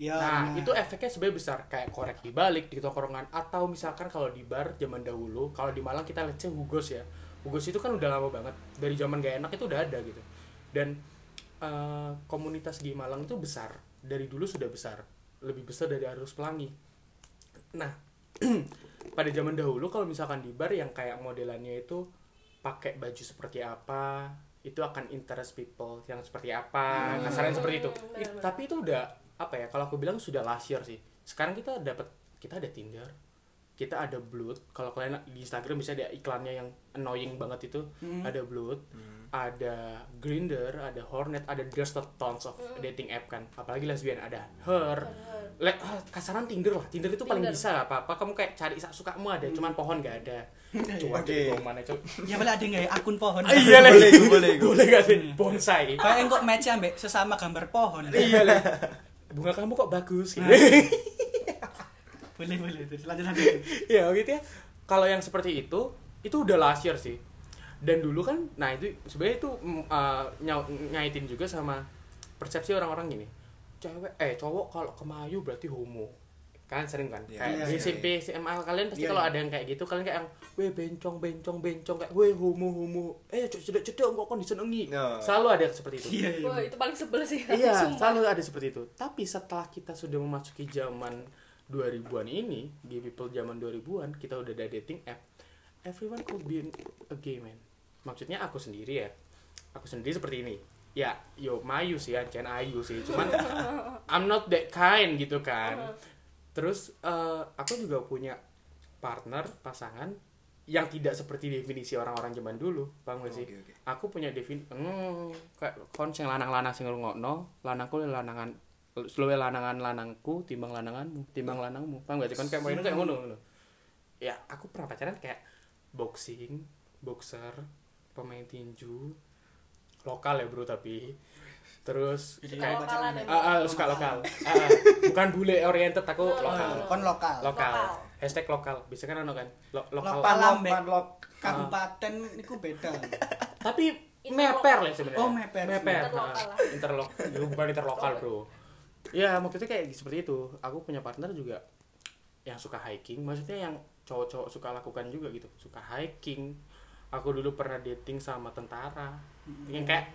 Ya, nah ya. Itu efeknya sebenarnya besar, kayak korek dibalik di tongkrongan, atau misalkan kalau di bar zaman dahulu, kalau di Malang kita let's say Hugos ya. Hugos itu kan udah lama banget, dari zaman gak enak itu udah ada gitu. Dan uh, komunitas G Malang itu besar, dari dulu sudah besar, lebih besar dari Arus Pelangi. Nah, pada zaman dahulu kalau misalkan di bar yang kayak modelannya itu pakai baju seperti apa, itu akan interest people yang seperti apa, hmm. kasarnya seperti itu. It, tapi itu udah apa ya? Kalau aku bilang sudah last year sih. Sekarang kita dapat, kita ada Tinder, kita ada Blued. Kalau kalian di Instagram bisa ada iklannya yang annoying banget itu. Hmm. Ada Blued, hmm. ada Grindr, ada Hornet, ada just a tons of hmm. dating app kan. Apalagi lesbian ada Her. Le- kasaran Tinder lah. Tinder itu Tinder. Paling bisa lah, apa-apa kamu kayak cari sukamu ada, hmm. cuman pohon enggak ada. Coba di mana coba. Ya boleh ada enggak ya akun pohon? Iya boleh, boleh. Boleh enggak sih? Bonsai. Kayak kok match ambek sesama gambar pohon. Iya lah. Bunga kamu kok bagus gitu. boleh boleh terus lanjut lanjut ya gitu ya. Kalau yang seperti itu itu udah last year sih, dan dulu kan nah itu sebenarnya itu uh, nyaitin juga sama persepsi orang-orang gini, cewek eh cowok kalau kemayu berarti homo kan, sering kan yeah, kayak yeah, di S M P yeah, S M A kalian pasti yeah, kalau yeah. ada yang kayak gitu kalian kayak yang weh bencong bencong bencong kayak weh homo homo eh cedek cedek kok kan disenengi no. Selalu ada seperti itu yeah, yeah. Wah, itu paling sebel sih iya yeah, selalu ada seperti itu. Tapi setelah kita sudah memasuki zaman dua ribuan ini, gay people zaman dua ribuan, kita udah ada dating app. Everyone could be a gay man. Maksudnya aku sendiri ya. Aku sendiri seperti ini. Ya, yo mayu sih, ancen ayu sih. Cuman I'm not that kind gitu kan. Terus uh, aku juga punya partner, pasangan yang tidak seperti definisi orang-orang zaman dulu, bang oh, sih. Okay, okay. Aku punya defin, hmm, kayak konseng lanang-lanang sing ngokno, lanangku lanangan seluwe lanangan-lanangku timbang lananganmu timbang lanangmu paham gak sih kan kayak main kayak ngono ngono ya. Aku pernah pacaran kayak boxing, boxer, pemain tinju, lokal ya bro, tapi terus kayak ah, ah, suka lokal, ah, ah. bukan bule oriented, aku lokal, kan lokal, lokal, hashtag lokal, bisa kan ono kan, lo, lokal, lokal, lokal, kabupaten itu beda, tapi meper lah sebenarnya, oh meper, meper, interlok, bukan interlokal bro, ya maksudnya kayak seperti itu, aku punya partner juga yang suka hiking, maksudnya yang cowok-cowok suka lakukan juga gitu, suka hiking, aku dulu pernah dating sama tentara, yang kayak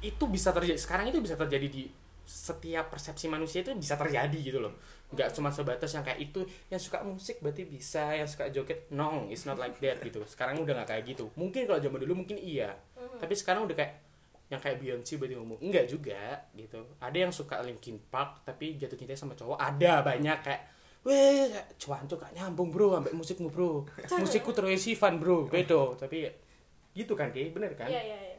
itu bisa terjadi, sekarang itu bisa terjadi di setiap persepsi manusia itu bisa terjadi gitu loh, nggak cuma sebatas yang kayak itu, yang suka musik berarti bisa, yang suka joget, no, it's not like that gitu. Sekarang udah nggak kayak gitu, mungkin kalau zaman dulu mungkin iya, mm-hmm. tapi sekarang udah kayak yang kayak Beyonce berarti ngomong enggak juga gitu. Ada yang suka Linkin Park tapi jatuh cinta sama cowok, ada banyak kayak weh cuanco gak nyambung bro ambek musikmu bro, musikku Troye Sivan bro bedo, tapi gitu kan deh, bener kan? Iya, iya, iya.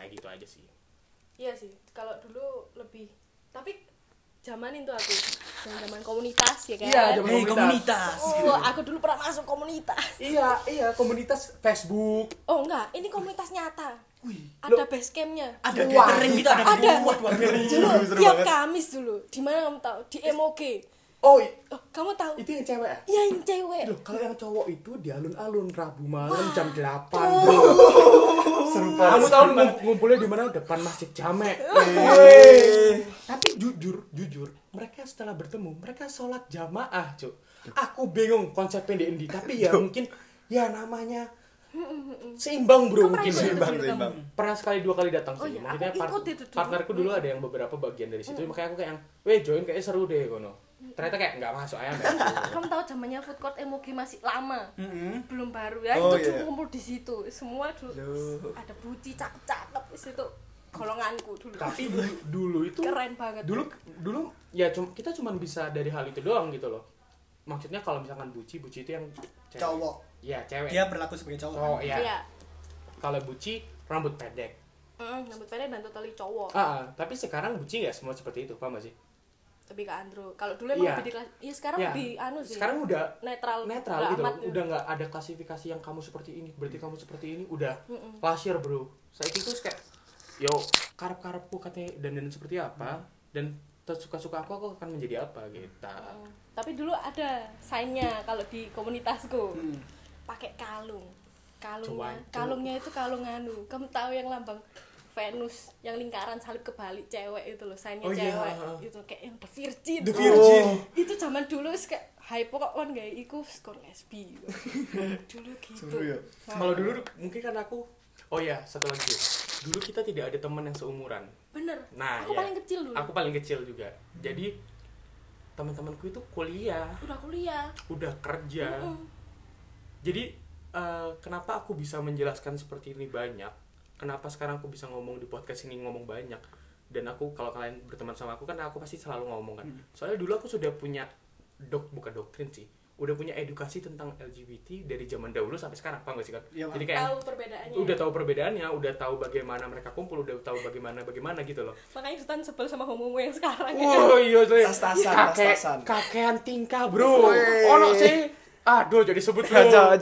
Kayak gitu aja sih. Iya sih, kalau dulu lebih, tapi zamanin tuh aku, zaman komunitas ya kan? Iya, zaman hey, komunitas. komunitas. Oh, aku dulu pernah masuk komunitas. Iya, iya, komunitas Facebook. Oh enggak, ini komunitas nyata. Wih, ada basecampnya. Ada gathering gitu, ada buat buat dulu. Tiap Kamis dulu, di mana kamu tahu? Di M O G. Oh, i- oh, kamu tahu? Itu yang cewek? Iya, yang cewek. Loh, kalau yang cowok itu di alun-alun Rabu malam wah. Jam delapan. Bro. Seru banget. Kamu tahu ngumpulnya di mana? Depan Masjid Jamek. Tapi jujur, jujur, mereka setelah bertemu, mereka sholat jamaah, Cuk. Aku bingung konsep pendek ini, tapi ya mungkin ya namanya seimbang, Bro, mungkin seimbang, seimbang. Pernah sekali dua kali datang sih. Oh, ya, maksudnya part- partnerku dulu ada yang beberapa bagian dari situ, hmm. makanya aku kayak, "Weh, join kayaknya seru deh kono." Ternyata kayak nggak masuk ayam. Kamu tahu zamannya food court emoji masih lama, mm-hmm. belum baru ya. Oh, itu yeah. Kumpul di situ, semua dulu Loh. Ada buci cakep-cakep di situ. Golonganku dulu. Tapi dulu, dulu itu keren banget. Dulu, dulu ya cum, kita cuma bisa dari hal itu doang gitu loh. Maksudnya kalau misalkan buci, buci itu yang cewek. Cowok. Iya cewek. Dia berlaku sebagai cowok. Oh iya. Ya. Kalau buci rambut pendek. Mm, rambut pendek dan totally cowok. Ah, tapi sekarang buci nggak semua seperti itu, paham gak sih? Lebih ke andro. Kalau dulu emang yeah. lebih di kelas. Iya sekarang yeah. lebih anu sih. Sekarang udah netral. Netral gitu. Amat, udah enggak ya. Ada klasifikasi yang kamu seperti ini, berarti kamu seperti ini. Udah pasir, Bro. Saya itu kayak yo, karep-karepku katanya dan dan seperti apa dan suka-suka aku aku akan menjadi apa gitu. Oh. Tapi dulu ada sign-nya kalau di komunitasku. Hmm. Pakai kalung. Kalungnya, Cuanco. Kalungnya itu kalung anu. Kamu tahu yang lambang Venus yang lingkaran salib kebalik cewek itu loh, sayangnya oh, cewek yeah. itu kayak yang The Virgin. The Virgin. Oh. Itu zaman dulu kayak hype kok kan gak iku skor lesbi. Dulu gitu. Kalau dulu mungkin kan aku oh ya, satu lagi. Dulu kita tidak ada teman yang seumuran. Bener. Nah, aku ya. Paling kecil dulu. Aku paling kecil juga. Jadi teman-temanku itu kuliah. Udah kuliah. Udah kerja. Mm-mm. Jadi uh, kenapa aku bisa menjelaskan seperti ini banyak? Kenapa sekarang aku bisa ngomong di podcast ini ngomong banyak dan aku kalau kalian berteman sama aku kan aku pasti selalu ngomong kan soalnya dulu aku sudah punya dok bukan doktrin sih udah punya edukasi tentang L G B T dari zaman dahulu sampai sekarang paham gak sih kan ya, jadi kayak tahu perbedaannya udah tahu perbedaannya udah tahu bagaimana mereka kumpul udah tahu bagaimana bagaimana gitu loh makanya Sultan sebel sama homo yang sekarang oh iya kakek kakean tingkah bro ono sih aduh jadi sebut bro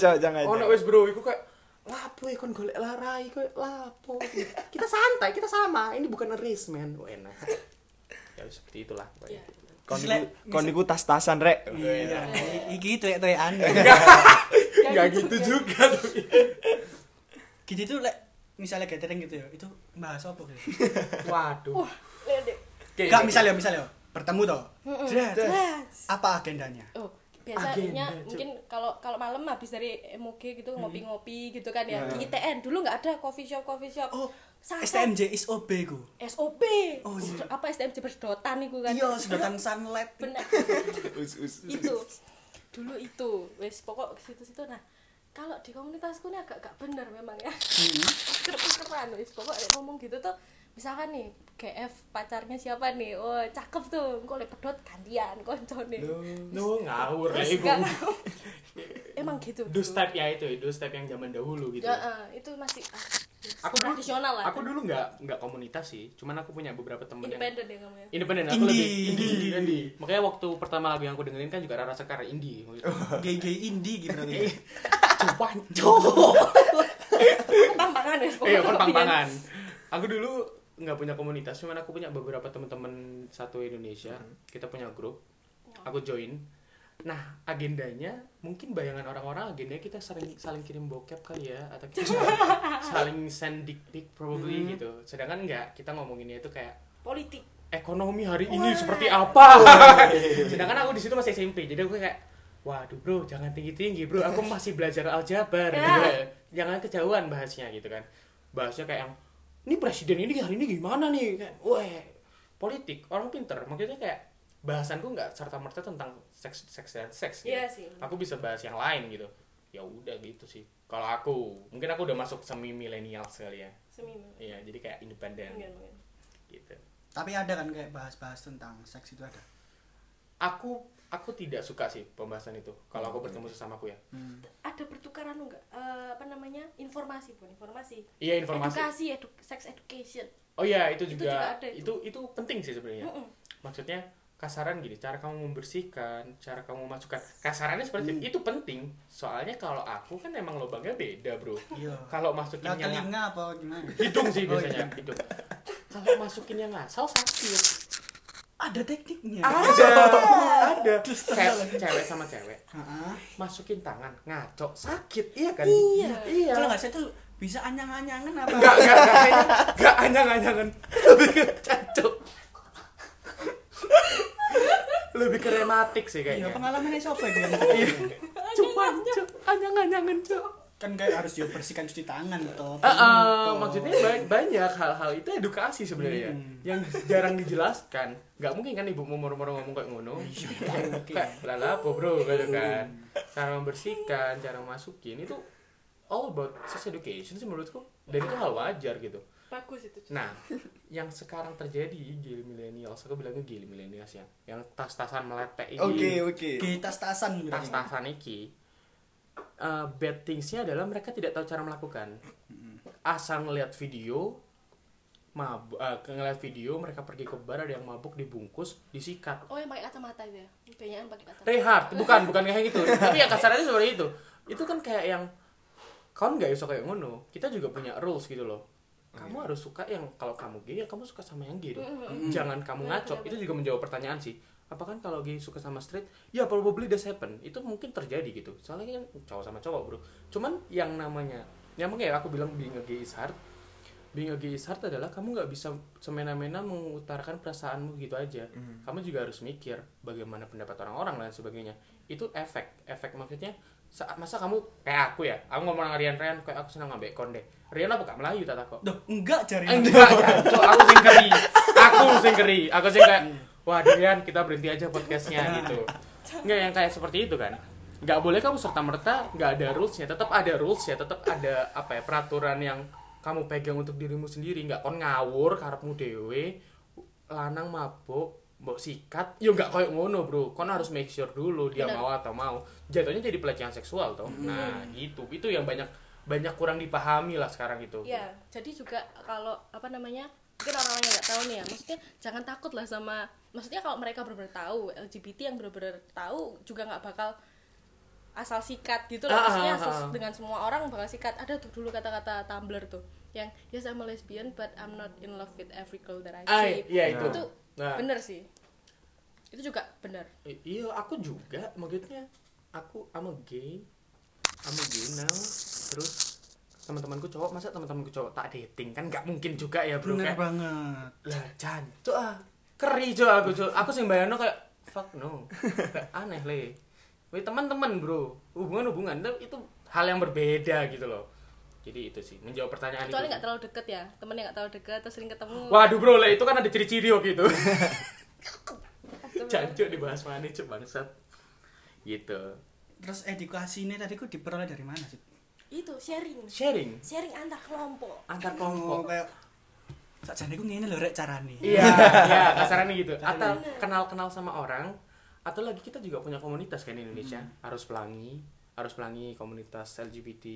ono wes bro iku kayak lapo ikon golek larai kok lapo kita santai kita sama ini bukan risk man oh, enak ya seperti itulah yeah. Kon niku tas-tasan rek yeah. Yeah. Iki tuwek-tuwekan enggak gitu juga gitu tuh lek misalnya gathering gitu ya itu bahasa apa gitu waduh enggak misalnya misalnya bertemu toh apa agendanya oh. Biasanya mungkin kalau kalau malam habis dari M O G gitu ngopi-ngopi gitu kan ya. Di I T N dulu enggak ada coffee shop coffee shop. Oh, S T M J is O B ku. S O B. Oh, iya. Apa S T M J bersedotan iku kan. Iya, sedotan sunlight. Benar. Itu. Dulu itu. Wes pokok ke situ-situ nah. Kalau di komunitasku ini agak-agak bener memang ya. Heeh. Keren-keren wes pokok ngomong gitu tuh misalkan nih G F pacarnya siapa nih? Oh, cakep tuh. Engko lek pedot gantian koncone. Loh, ngawur iku. Emang gitu. Dua step ya itu, dua step yang zaman dahulu gitu. Heeh, itu masih ah, aku tradisional dulu, lah. Aku dulu enggak enggak komunitas sih, cuman aku punya beberapa teman yang independen ya kamu ya. Independen aku indie. Lebih indie, indie. Makanya waktu pertama lagu yang aku dengerin kan juga rasa karena indie gitu. Gay-gay indie gitu. Coba coba. Tampangan wis. Iya, pang-pangan. Aku dulu nggak punya komunitas, cuman aku punya beberapa teman-teman satu Indonesia. Hmm. Kita punya grup. Wow. Aku join. Nah, agendanya mungkin bayangan orang-orang agendanya kita sering saling kirim bokep kali ya, atau kita saling send dick pic probably hmm. gitu. Sedangkan enggak, kita ngomonginnya itu kayak politik, ekonomi hari ini. Wah. Seperti apa. Sedangkan aku di situ masih S M P, jadi aku kayak waduh bro, jangan tinggi-tinggi bro, aku masih belajar aljabar ya. Gitu. Jangan kejauhan bahasnya gitu kan. Bahasnya kayak yang ini presiden ini hari ini gimana nih? Wah, politik, orang pinter. Maksudnya kayak bahasanku nggak serta-merta tentang seks seks dan seks gitu. Iya sih. Aku bisa bahas yang lain gitu. Ya udah gitu sih. Kalau aku, mungkin aku udah masuk semi milenial sekali ya. Semi. Iya, jadi kayak independen. Gitu. Tapi ada kan kayak bahas-bahas tentang seks itu ada. Aku aku tidak suka sih pembahasan itu. Kalau aku bertemu sesamaku ya. Hmm. Ada pertukaran enggak? Uh, apa namanya? Informasi, bukan informasi. Iya, informasi. Edukasi, edu, sex education. Oh iya, itu juga, itu juga ada itu. itu itu penting sih sebenarnya. Mm-mm. Maksudnya kasaran gini, cara kamu membersihkan, cara kamu memasukkan, kasarannya seperti hmm. itu penting. Soalnya kalau aku kan emang lubangnya beda bro. Kalau masukin yang telinga apa gimana? Hidung sih biasanya. Oh, iya. Hidung. Kalau masukin yang ngasal sakit. Ada tekniknya. Ada. Ada. Cewek, cewek sama cewek. Uh-huh. Masukin tangan ngacok sakit, iya kan? Iya. Iya. Kalau nggak saya tuh bisa anyang-anyangan apa? Enggak enggak enggak. Enggak anyang-anyangan. Lebih ke cacok. Lebih ke rematik sih kayaknya. Iya, pengalamannya sobek kan. Cuma anyang-anyangan, Cok. Kan kayak harus dibersihkan cuci tangan atau Heeh, maksudnya banyak hal-hal itu edukasi sebenarnya hmm. yang jarang dijelaskan. Enggak mungkin kan ibumu moro-moro ngomong kayak ngono. Kayak lala apa, Bro, gitu kan. Cara membersihkan, cara masukin itu all about sex education sih menurutku. Dan itu hal wajar gitu. Bagus itu. Nah, yang sekarang terjadi gili milenials, aku bilangnya gili milenials ya, yang tas-tasan meletek ini. Oke, oke. Tas-tasan. Tas-tasan iki. Uh, bad things-nya adalah mereka tidak tahu cara melakukan. Asal ngelihat video, mab, uh, ngelihat video mereka pergi ke bar, ada yang mabuk dibungkus, disikat. Oh, yang pakai kacamata itu ya. Banyakan pakai kacamata. Rehard, bukan, bukan kayak gitu. Tapi yang kasarnya seperti itu. Itu kan kayak yang kan enggak usah kayak ngono. Kita juga punya rules gitu loh. Kamu oh, iya. harus suka yang kalau kamu gay ya kamu suka sama yang gay dong. Mm-hmm. Jangan kamu ngaco. Mm-hmm. Itu juga menjawab pertanyaan sih. Apakah kalau gay suka sama straight? Ya probably does happen. Itu mungkin terjadi gitu. Soalnya kan cowok sama cowok bro. Cuman yang namanya, yang namanya aku bilang being a gay is hard. Being a gay is hard adalah kamu nggak bisa semena-mena mengutarakan perasaanmu gitu aja. Mm-hmm. Kamu juga harus mikir bagaimana pendapat orang-orang dan sebagainya. Itu efek, efek maksudnya. Saat masa kamu kayak aku ya, aku ngomong sama Rian, Rian kayak aku senang ngambek konde. Rian apa gak Melayu tata kok? Duh, enggak cari. Enggak, cok, aku sing keri. Aku sing keri. Aku sing kayak, wah Rian kita berhenti aja podcastnya gitu. Enggak yang kayak seperti itu kan. Enggak boleh kamu serta-merta, enggak ada rules-nya. Tetap ada rules-nya, tetap ada apa ya peraturan yang kamu pegang untuk dirimu sendiri. Enggak kon ngawur karepmu dhewe. Lanang mabuk mbok sikat, yo gak koyo ngono bro. Kon harus make sure dulu dia bener. Mau atau mau. Jatuhnya jadi pelecehan seksual toh. Hmm. Nah, gitu. Itu yang banyak banyak kurang dipahami lah sekarang gitu. Iya, jadi juga kalau apa namanya? Mungkin orang-orang yang enggak tahu nih ya. Maksudnya jangan takut lah sama maksudnya kalau mereka benar-benar tahu, L G B T yang benar-benar tahu juga enggak bakal asal sikat gitu loh. Ah, maksudnya ah, asal ah. dengan semua orang bakal sikat. Ada tuh dulu kata-kata Tumblr tuh yang yes I'm a lesbian but I'm not in love with every girl that I see. Iya, itu. itu Nah, bener sih, itu juga bener. I- iya, aku juga, maksudnya aku I'm a gay, I'm a gay now. Terus teman-temanku cowok, masa teman-temanku cowok tak dating kan nggak mungkin juga ya bro. Bener kayak, banget. Lah jancuk ah, keri jo aku jo. Aku sih bayangno kayak fuck no, aneh le. Wih teman-teman bro, hubungan-hubungan itu hal yang berbeda gitu loh. Jadi itu sih, menjawab pertanyaan itu. Kecuali gak terlalu deket ya, temennya gak terlalu deket, terus sering ketemu. Waduh bro, lah itu kan ada ciri-ciri gitu. Jancuk dibahas mana, cuk bangsat. Gitu. Terus edukasi ini tadi ku diperoleh dari mana sih? Itu, sharing. Sharing? Sharing antar kelompok. Antar kelompok. Kayak, sajane ku ngene lho rek carane. Iya, iya, kasarannya gitu. Atau kenal-kenal sama orang, atau lagi kita juga punya komunitas kan di Indonesia, hmm. Arus Pelangi. Arus Pelangi komunitas L G B T,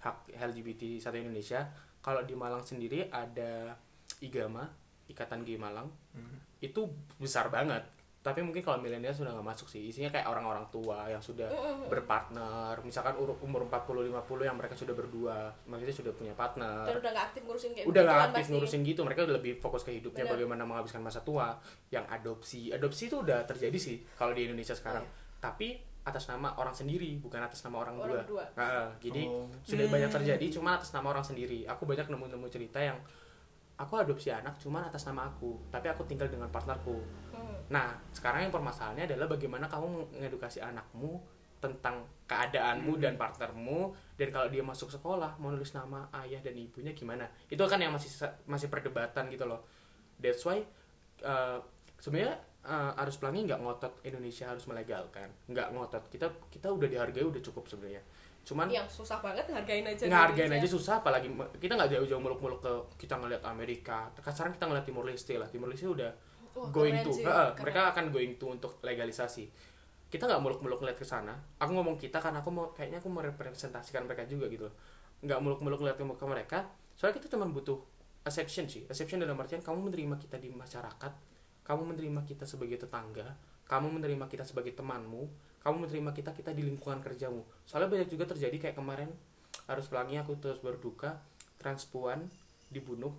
hak L G B T satu Indonesia. Kalau di Malang sendiri ada IGAMA, Ikatan Gay Malang. Mm-hmm. Itu besar banget. Tapi mungkin kalau milenial sudah nggak masuk sih. Isinya kayak orang-orang tua yang sudah berpartner, misalkan umur empat puluh lima puluh yang mereka sudah berdua, maksudnya sudah punya partner. Dan udah nggak aktif ngurusin kayak udah nggak aktif ngurusin gitu, mereka udah lebih fokus ke hidupnya. Bener. Bagaimana menghabiskan masa tua. Yang adopsi, adopsi itu udah terjadi sih kalau di Indonesia sekarang. Oh, iya. Tapi atas nama orang sendiri, bukan atas nama orang, orang dua. Nah, jadi oh. sudah hmm. banyak terjadi cuma atas nama orang sendiri. Aku banyak nemu-nemu cerita yang aku adopsi anak cuma atas nama aku, tapi aku tinggal dengan partnerku. hmm. Nah, sekarang yang permasalahannya adalah bagaimana kamu mengedukasi anakmu tentang keadaanmu hmm. dan partnermu. Dan kalau dia masuk sekolah, mau nulis nama ayah dan ibunya gimana? Itu kan yang masih masih perdebatan gitu loh. That's why uh, sebenarnya uh, Arus Pelangi nggak ngotot Indonesia harus melegalkan. Nggak ngotot, kita kita udah dihargai udah cukup sebenarnya. Cuman yang susah banget hargain aja, hargain aja susah. Apalagi kita nggak jauh-jauh muluk-muluk ke, kita ngeliat Amerika, sekarang kita ngeliat Timur Leste lah. Timur Leste udah oh, going to uh, mereka akan going to untuk legalisasi. Kita nggak muluk-muluk ngeliat ke sana. Aku ngomong kita karena aku mau, kayaknya aku merepresentasikan mereka juga gitu loh. Nggak muluk-muluk ngeliat ke mereka, soalnya kita cuma butuh acceptance sih. Acceptance dalam artian kamu menerima kita di masyarakat, kamu menerima kita sebagai tetangga, kamu menerima kita sebagai temanmu, kamu menerima kita kita di lingkungan kerjamu. Soalnya banyak juga terjadi kayak kemarin Arus Pelangi, aku terus berduka, transpuan dibunuh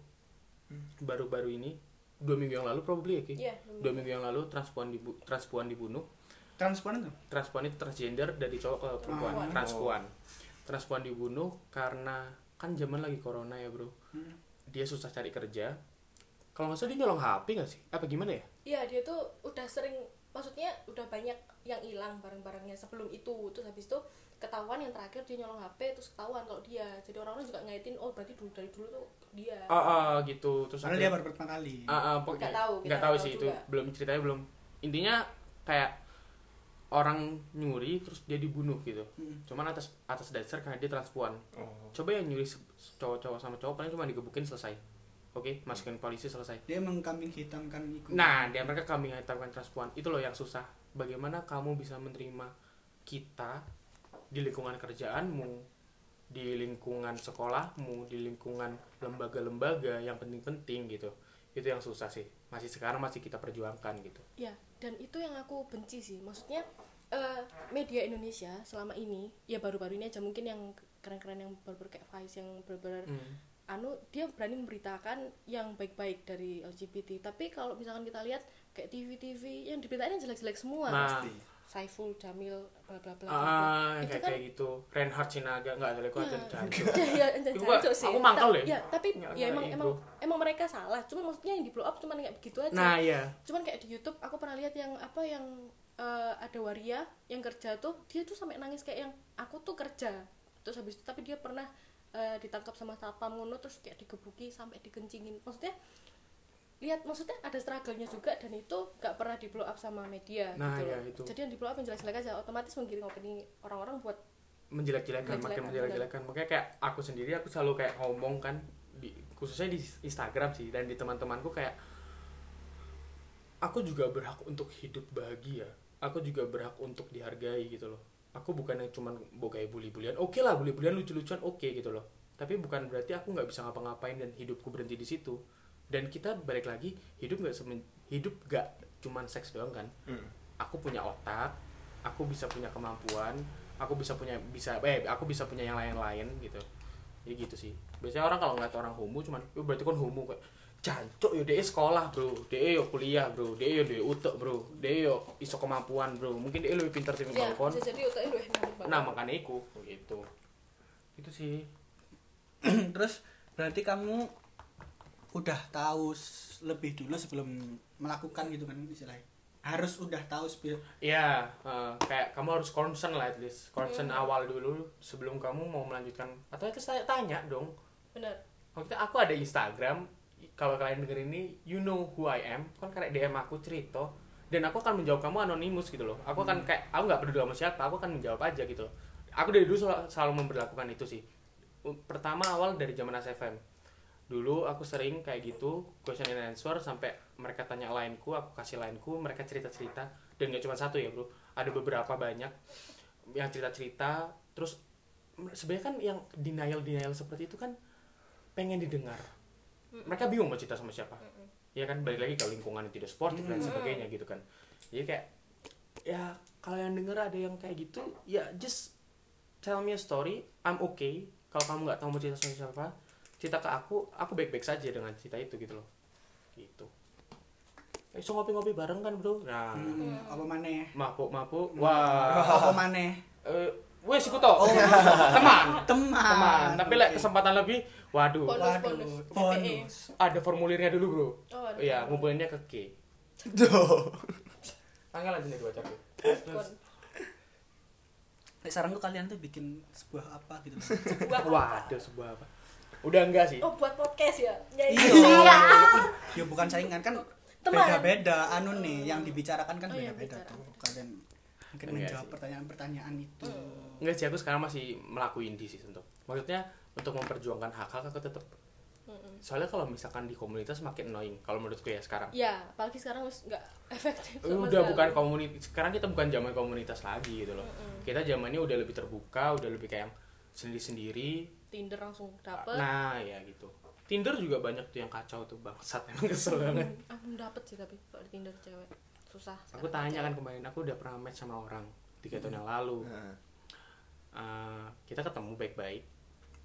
hmm. baru-baru ini dua minggu yang lalu probably ya ki yeah, dua minggu yang lalu transpuan dibu transpuan dibunuh. Transpuan itu transpuan itu transgender dari cowok ke perempuan. Oh, transpuan transpuan dibunuh karena kan zaman lagi corona ya bro. hmm. Dia susah cari kerja, kalau nggak salah dia nyolong H P nggak sih apa gimana ya? Iya, dia tuh udah sering, maksudnya udah banyak yang hilang barang-barangnya sebelum itu. Terus habis itu ketahuan yang terakhir dia nyolong H P, terus ketahuan kalau dia. Jadi orang-orang juga ngaitin, oh berarti dulu dari dulu tuh dia. Ah uh, uh, gitu. Terus karena dia baru pertama kali. Ah uh, uh, nggak tahu. Nggak tahu sih juga. Itu belum ceritanya belum. Intinya kayak orang nyuri terus dia dibunuh gitu. Hmm. Cuman atas atas dasar karena dia transpuan. Oh. Coba yang nyuri cowok-cowok sama cowok paling cuma digebukin selesai. Oke, okay, masukin polisi selesai. Dia mengkambing hitamkan ikut. Nah, dia mereka kambing hitamkan transpuan. Itu loh yang susah. Bagaimana kamu bisa menerima kita di lingkungan kerjaanmu, di lingkungan sekolahmu, di lingkungan lembaga-lembaga yang penting-penting gitu. Itu yang susah sih. Masih sekarang masih kita perjuangkan gitu. Ya, dan itu yang aku benci sih. Maksudnya uh, media Indonesia selama ini, ya baru-baru ini aja mungkin yang keren-keren yang baru-baru kayak Vice yang baru-baru hmm. anu dia berani memberitakan yang baik-baik dari L G B T. Tapi kalau misalkan kita lihat kayak T V T V yang diberitain jelek-jelek semua. Nah, pasti Saiful Jamil bla bla bla. Ah, itu kayak kan kayak gitu. Reinhard Sinaga enggak jelek aja jancuk. Iya, jancuk sih. Aku mangkal ya. Ya, tapi nggak, ya emang emang emang mereka salah. Cuman maksudnya yang di blow up cuman kayak begitu aja. Nah, iya. Cuman kayak di YouTube aku pernah lihat yang apa yang uh, ada waria yang kerja tuh, dia tuh sampai nangis kayak yang aku tuh kerja. Terus habis itu tapi dia pernah Uh, ditangkap sama satpam ngono, terus kayak digebuki sampai dikencingin. Maksudnya lihat, maksudnya ada struggle-nya juga, dan itu gak pernah di blow up sama media. Nah, gitu. Ya, itu. Jadi yang di blow up menjelek-jelek aja, otomatis menggiring-giring orang-orang buat menjelek-jelekan, makin menjelek-jelekan. Makanya kayak aku sendiri, aku selalu kayak ngomong kan di, khususnya di Instagram sih, dan di teman-temanku kayak aku juga berhak untuk hidup bahagia, aku juga berhak untuk dihargai gitu loh. Aku bukan yang cuman bogai bully-bulian. Oke okay lah, bully-bulian lucu-lucuan oke okay, gitu loh. Tapi bukan berarti aku nggak bisa ngapa-ngapain dan hidupku berhenti di situ. Dan kita balik lagi, hidup nggak semen- hidup nggak cuman seks doang kan. Hmm. Aku punya otak, aku bisa punya kemampuan, aku bisa punya bisa eh aku bisa punya yang lain-lain gitu. Jadi gitu sih. Biasanya orang kalau ngeliat orang homo cuman, "Yo berarti kan homo kayak jancuk yo D E sekolah, bro. D E yo kuliah, bro. D E yo D E utek, bro. D E yo iso kemampuan, bro. Mungkin D E lebih pintar timbang yeah, kon." Jadi utek luwih nang. Nah, makanya iku gitu. Itu sih. Terus berarti kamu udah tahu lebih dulu sebelum melakukan gitu kan istilahnya. Harus udah tahu spirit. Iya, yeah, uh, kayak kamu harus concern lah at least. Concern mm. awal dulu sebelum kamu mau melanjutkan atau itu saya tanya dong. Benar. Waktu aku ada Instagram. Kalau kalian denger ini, you know who I am. Kan kayak D M aku cerita, dan aku akan menjawab kamu anonimus gitu loh. Aku akan kayak, aku gak peduli sama siapa, aku akan menjawab aja gitu loh. Aku dari dulu sel- selalu memperlakukan itu sih. Pertama awal dari zaman Nas F M. Dulu aku sering kayak gitu, question and answer, sampai mereka tanya lineku, aku kasih lineku, mereka cerita-cerita. Dan gak cuma satu ya bro, ada beberapa banyak yang cerita-cerita. Terus sebenarnya kan yang denial-denial seperti itu kan pengen didengar. Mereka bingung mau cerita sama siapa. Mm-mm. Ya kan, balik lagi ke lingkungan yang tidak sportif mm-mm. dan sebagainya gitu kan. Jadi kayak ya kalau yang denger ada yang kayak gitu ya just tell me a story, I'm okay. Kalau kamu nggak tahu mau cerita sama siapa, cerita ke aku, aku baik-baik saja dengan cerita itu gitu loh. Gitu. Besok ngopi-ngopi bareng kan bro? Nah, hmm, apa maneh? Mabuk-mabuk. Wah, apa maneh? Eh, wes iku to. Teman, teman. Tapi lek kesempatan lebih, waduh. Bonus, bonus. Ada formulirnya dulu bro. Iya, ngumpulinnya ke K. Duh. Tanggal aja nih dibaca. Nek saranku kalian tuh bikin sebuah apa gitu. Sebuah waduh, sebuah apa? Udah enggak sih? Oh, buat podcast ya. Ya iya. Ya bukan saingan kan. Teman. Beda-beda anu nih yang dibicarakan kan oh, beda-beda ya, tuh. Kalian mungkin menjawab sih pertanyaan-pertanyaan itu. Enggak sih, aku sekarang masih melakuin di sih untuk. Maksudnya untuk memperjuangkan hak-hak aku tetap. Mm-mm. Soalnya kalau misalkan di komunitas makin annoying kalau menurutku ya sekarang. Iya, apalagi sekarang enggak efektif. Udah bukan komunitas. Sekarang kita bukan zaman komunitas lagi gitu loh. Mm-mm. Kita zamannya udah lebih terbuka, udah lebih kayak sendiri-sendiri. Tinder langsung dapet. Nah, ya gitu. Tinder juga banyak tuh yang kacau tuh, bangsat emang kesel banget. Aku dapet sih tapi kalau di Tinder cewek susah. Aku tanya kan kemarin, aku udah pernah match sama orang tiga tahun yang lalu. Heeh. Uh, kita ketemu baik-baik.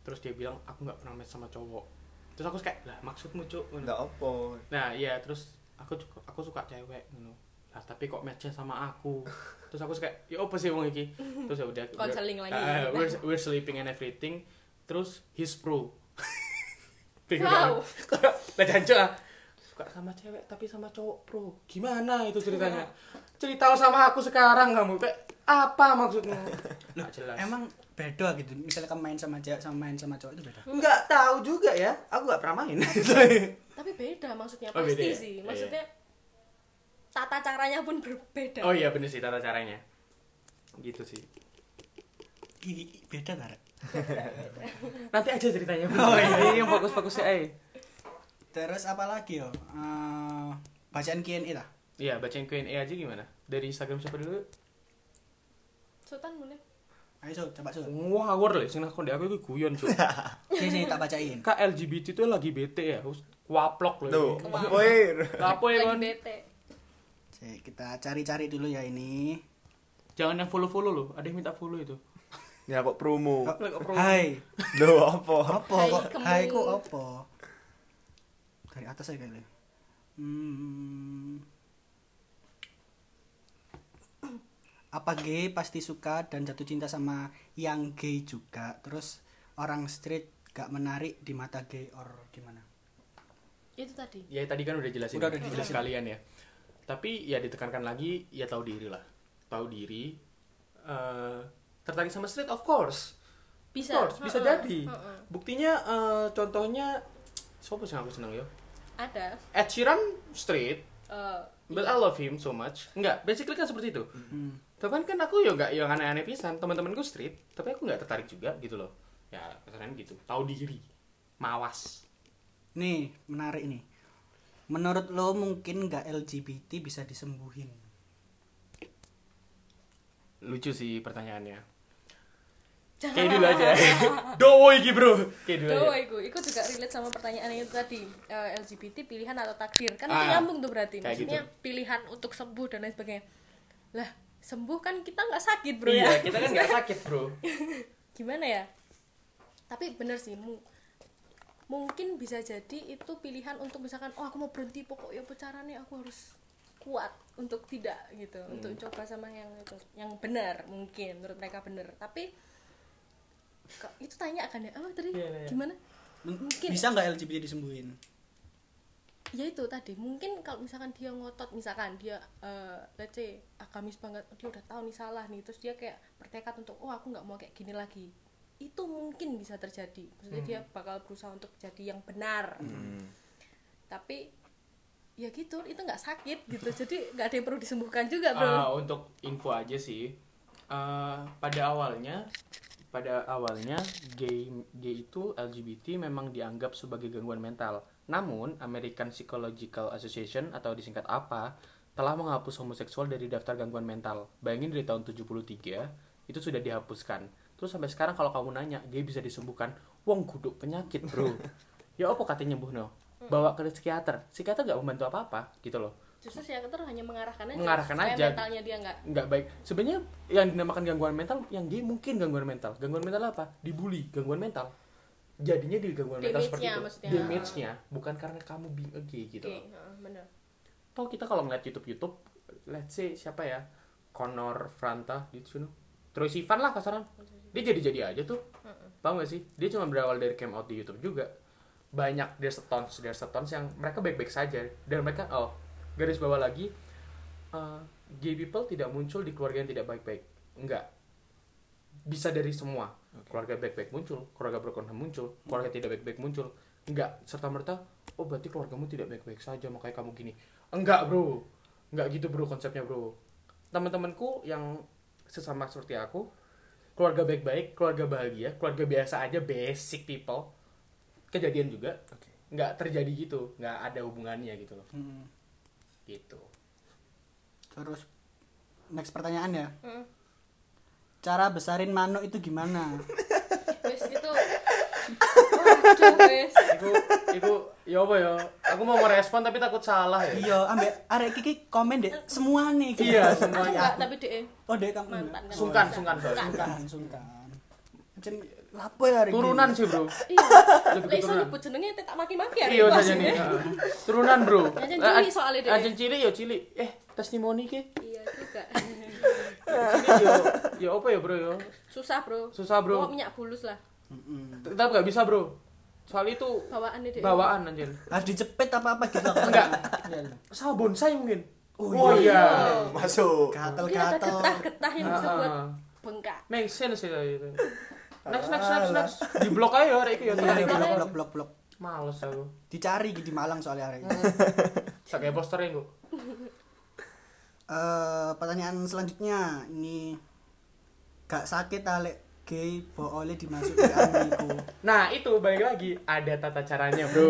Terus dia bilang aku enggak pernah match sama cowok. Terus aku kayak, lah maksudmu cuk? Nggak apa. Nah iya, terus aku aku suka cewek gitu. Nah, tapi kok match-nya sama aku. Terus aku kayak, ya apa sih wong iki? Terus ya udah konseling lagi. Uh, we're, we're sleeping and everything. Terus his pro. Wow. Lah jancuk ah. Suka sama cewek tapi sama cowok pro. Gimana itu ceritanya? Cerita sama aku sekarang kamu. Apa maksudnya? Loh, jelas. Emang beda gitu. Misalnya kamu main sama cewek sama main sama cowok itu beda. Enggak tahu juga ya. Aku enggak pernah main. Tapi beda maksudnya pasti oh, beda, ya? Sih. Maksudnya oh, iya. Tata caranya pun berbeda. Oh iya benar sih tata caranya. Gitu sih. Gigi beda enggak? Nanti aja ceritanya. Oh iya, yang fokus-fokusnya eh. Terus apa lagi yo? Uh, bacaan Q and A lah. Iya, bacaan Q and A aja gimana? Dari Instagram siapa dulu? Sultan boleh. Ayo coba coba. Wah, ngawur lho sing nakon aku iki guyon, Cuk. Sini tak bacain. Kak L G B T itu lagi bete ya. Kuaplok lho. Woi. Apa ya kon? Kita cari-cari dulu ya ini. Jangan yang follow-follow lho, ada yang minta follow itu. Ya kok promo. Kok promo. Hai. Lho apa? Apa kok? Hai kok apa? Dari atas aja kayaknya. Hmm. Apa gay pasti suka dan jatuh cinta sama yang gay juga. Terus orang straight gak menarik di mata gay or gimana? Itu tadi. Ya tadi kan udah jelasin. Udah, udah dijelasin kalian ya. Tapi ya ditekankan lagi ya tahu diri lah. Tahu diri. Uh, tertarik sama straight of course. Bisa. Of course, bisa uh-uh. jadi. Uh-uh. Buktinya uh, contohnya siapa sih yang aku seneng yo? Ada. Ed Sheeran straight. Uh, but yeah. I love him so much. Enggak, basically kan seperti itu. Mm-hmm. Tapi kan aku ya nggak yang aneh-aneh pisan, teman-temanku straight, tapi aku nggak tertarik juga gitu loh. Ya kesannya gitu, tahu diri, mawas. Nih menarik nih. Menurut lo mungkin nggak L G B T bisa disembuhin? Lucu sih pertanyaannya. Kayak dulu aja. Dowo iki bro. Kayak dulu. Dowo iku, iku juga relate sama pertanyaan itu tadi. Uh, L G B T pilihan atau takdir kan ah, itu nyambung tuh berarti. Maksudnya gitu. Pilihan untuk sembuh dan lain sebagainya. Lah sembuh kan kita nggak sakit bro ya. Iya kita kan nggak sakit bro. Gimana ya? Tapi bener sih mu- mungkin bisa jadi itu pilihan untuk misalkan oh aku mau berhenti pokoknya pacarannya aku harus kuat untuk tidak gitu hmm. Untuk coba sama yang itu yang benar mungkin menurut mereka benar. Tapi itu tanya kan ya apa tadi yeah, yeah. Gimana? Mungkin bisa nggak L G B T disembuhin? Ya itu tadi mungkin kalau misalkan dia ngotot misalkan dia uh, let's say agamis banget dia udah tahu nih salah nih terus dia kayak bertekad untuk oh aku nggak mau kayak gini lagi itu mungkin bisa terjadi maksudnya hmm. dia bakal berusaha untuk jadi yang benar hmm. Tapi ya gitu itu nggak sakit gitu jadi nggak ada yang perlu disembuhkan juga bro. Uh, untuk info aja sih uh, pada awalnya pada awalnya gay gay itu L G B T memang dianggap sebagai gangguan mental. Namun, American Psychological Association atau disingkat A P A telah menghapus homoseksual dari daftar gangguan mental. Bayangin dari tahun tujuh puluh tiga itu sudah dihapuskan. Terus sampai sekarang kalau kamu nanya, gay bisa disembuhkan? Wong guduk penyakit, bro. Ya apa katanya nyembuhno? Bawa ke psikiater. Psikiater enggak membantu apa-apa, gitu loh. Justru psikiater hanya mengarahkan aja. Mengarahkan aja. Mentalnya dia nggak. Nggak baik. Sebenarnya yang dinamakan gangguan mental, yang dia mungkin gangguan mental. Gangguan mental apa? Dibully, gangguan mental. Jadinya di gangguan mental seperti itu. Maksudnya. Damage-nya, bukan karena kamu being okay gitu. Oke, okay, uh, benar. Toh kita kalau ngeliat YouTube-YouTube, let's say siapa ya? Connor Franta gitu sih. Troye Sivan lah kasaran. Dia jadi-jadi aja tuh. Uh-uh. Paham gak sih? Dia cuma berawal dari came out di YouTube juga. Banyak there's a tons, there's a tons yang mereka baik-baik saja dan mereka oh garis bawah lagi uh, gay people tidak muncul di keluarga yang tidak baik-baik. Enggak, bisa dari semua. Okay. Keluarga baik-baik muncul, keluarga berkonflik muncul, keluarga tidak baik-baik muncul. Enggak serta merta oh berarti keluargamu tidak baik-baik saja makanya kamu gini. Enggak bro, enggak gitu bro konsepnya bro. Teman-temanku yang sesama seperti aku, keluarga baik-baik, keluarga bahagia, keluarga biasa aja, basic people, kejadian juga, okay. Nggak terjadi gitu, nggak ada hubungannya gitu loh. Hmm. Gitu. Terus next pertanyaan ya. Hmm. Cara besarin manuk itu gimana? Wes itu. Iku, iku, ya apa ya? Aku mau merespon tapi takut salah ya. Iya, ambek arek Kiki komen deh semua nih. Gitu. Iya, semuanya. Tapi deh. Oh, deh kamu. Sungkan, sungkan, sungkan, sungkan. Macam lapo ya hari turunan ini? Sih bro. Iya. Lek iso nyebut jenenge tak maki-maki ya. Iya jane. Turunan bro. Ajen cilik soalé dhewe. Ajen cilik yo cilik. Eh, testimoni ki. Iya juga. Cilik yo. Yo apa ya bro yo? Susah bro. Susah bro. Kok minyak bulus lah. Heeh. Tetap enggak bisa bro. Soal itu bawaan dhewe. Bawaan anjen. Harus dijepit apa-apa gitu. Enggak. Soal bonsai mungkin. Oh iya. Masuk. Gatel-gatel. Getah-getah yang bisa buat bengkak. Make sense itu. Next, next, next, next. Di blok aja hari itu ya. Di blok, blok, blok, blok. Males aku. Dicari di Malang soalnya hari itu. Pakai posternya gue. Uh, pertanyaan selanjutnya ini gak sakit alek gay boole dimasuk ke amiku. Nah itu balik lagi ada tata caranya bro.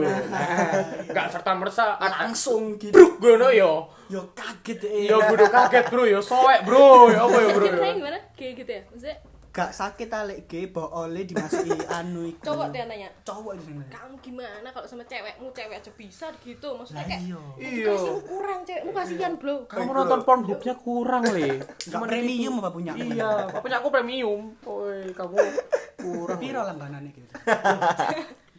Gak serta merta langsung gitu. Bruk gue no yo. Yo kaget deh. Yo gue kaget bro yo soek bro. Yo apa yo bro. Sakitnya gimana? Kayak gitu ya maksudnya. Gak sakit alek ge boole dimasuki anu iku. Cowok dia nanya. Cowok dia nanya. Kamu gimana kalau sama cewekmu? Cewek aja bisa gitu. Maksudnya kayak iya. Kasihmu kurang cewekmu kasihan bro. Kamu nonton Pornhub-nya kurang le. Cuma premium apa punya? Iya, apa punya aku premium. Oi, kamu kurang. Piro langganane gitu.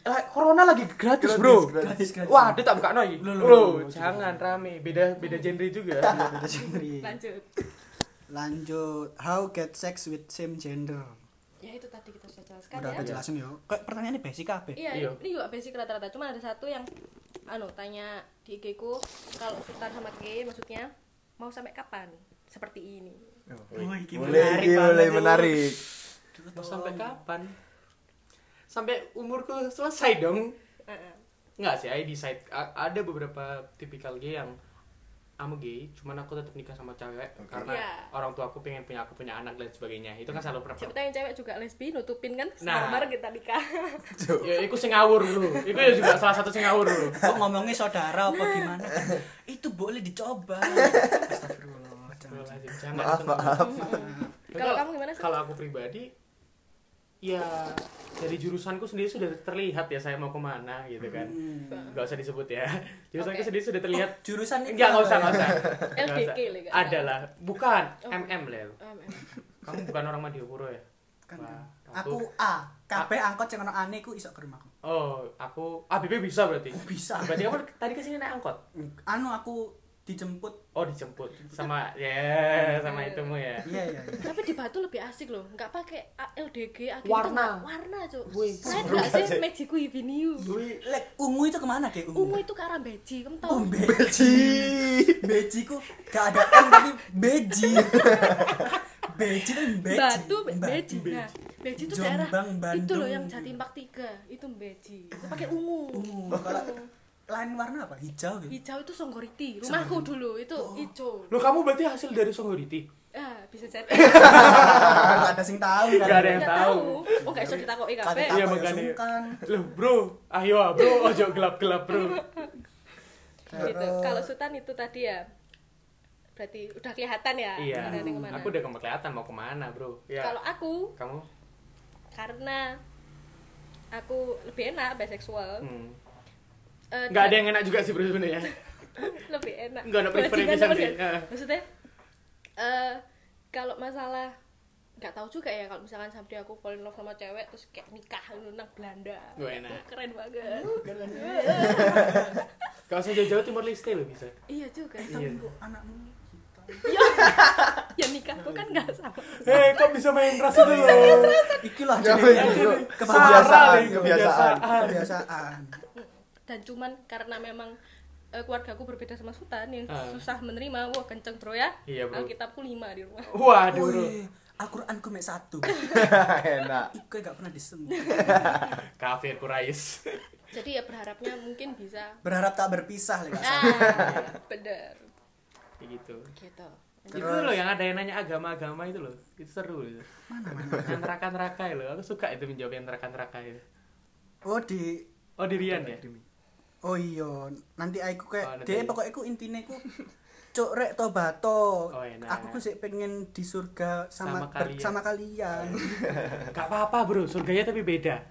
Lah corona lagi gratis, bro. Gratis gratis. Wah, dia tak bukakno iki. Bro, jangan rame. Beda beda genre juga. Beda genre. Lanjut. Lanjut, how get sex with same gender? Ya itu tadi kita sudah jelaskan. Udah ya. Udah kita jelasin yuk. Pertanyaannya basic apa? Iya, ini juga basic rata-rata. Cuma ada satu yang anu tanya di I G ku kalau Sultan sama K maksudnya mau sampai kapan? Seperti ini. Oh, boleh, menarik, boleh, menarik. Mau sampai kapan? Sampai umurku selesai dong. Uh-uh. Nggak sih, I decide. A- ada beberapa tipikal gay yang aku gay, cuman aku tetap nikah sama cewek okay. Karena yeah. Orang tua aku pengen punya aku punya anak dan sebagainya. Itu kan selalu prefer. Ciptain cewek juga lesbi nutupin kan? Nah, bareng kita nikah. Ya iku sing ngawur dulu. Iku ya juga salah satu sing ngawur dulu. Kok ngomongnya saudara apa gimana? Itu boleh dicoba. Astagfirullah. Jangan. Maaf, maaf. Kalau kamu gimana sih? Kalau aku pribadi ya dari jurusanku sendiri sudah terlihat ya saya mau kemana gitu kan hmm. Gak usah disebut ya jurusanku okay. Sendiri sudah terlihat oh, jurusan itu nggak usah nggak usah L D K adalah bukan oh. M M lel kamu bukan orang Madiopuro ya kan, bah, kan. Aku A K P angkot yang orang aneh ku isok ke rumahku oh aku A B B bisa berarti bisa berarti kamu tadi kesini naik angkot anu aku dijemput oh dijemput sama ya yeah, sama itumu ya iya iya tapi di Batu lebih asik loh nggak pakai L D G akhirnya warna warna cok saya nggak sih magiku ibiniu lek ungu itu kemana deh ungu ungu itu ke arah beji kamu tahu oh, beji beji bejiku nggak ada n tapi beji beji itu beji Batu beji nah beji itu daerah itu loh yang Jati Impak tiga itu beji itu pakai ungu ungu lain warna apa? Hijau gitu? Hijau itu Songgoriti. Rumahku dulu itu oh. Hijau. Loh kamu berarti hasil dari Songgoriti? Ya, ah, bisa jadi. Gak ada sing tahu kan. Gak ada yang tahu. Oh, gak iso ditakoki kabeh. Iya makane. Loh, bro. Ayo, bro, ojo gelap-gelap, bro. Gitu. Kalau Sultan itu tadi ya. Berarti udah kelihatan ya iya. Kemana? Aku udah kelihatan mau kemana, bro. Ya. Kalau aku, kamu karena aku lebih enak biseksual. Hmm. Uh, nggak ada yang enak juga sih bro sebenarnya lebih enak. Enggak ada preferensi sendiri. Maksudnya uh, kalau masalah nggak tahu juga ya, kalau misalkan sampai aku fall in love sama cewek terus kayak nikah nang Belanda, enak. Keren banget. Kalau saya jauh-jauh Timur Leste loh bisa. Iya juga. Eh, tapi kok anakmu kita? Ya, ya nikah tuh kan nggak sama. Hei, kok bisa main rasa dulu? Ikilah kebiasaan, kebiasaan, kebiasaan. Dan cuman karena memang keluarga aku berbeda sama Sultan yang uh. susah menerima. Wah kenceng bro ya. Iya, bro. Alkitabku lima di rumah. Waduh bro. Al-Quranku mek satu. Enak. Iku gak pernah disembuh. Kafir Quraisy. Jadi ya berharapnya mungkin bisa. Berharap tak berpisah lah. Ah, bener. Gitu. Gitu. Itu loh yang ada yang nanya agama-agama itu loh. Itu seru loh. Mana mana. Yang neraka-neraka itu. Aku suka itu menjawab yang neraka-neraka itu. Oh di Oh di Rian ya. Oh iya, nanti aku kayak oh, deh pokoknya aku intinya aku cok rek tobato. Oh, aku ku sih pengen di surga sama sama kalian. Sama kalian. Gak apa-apa bro, surganya tapi beda.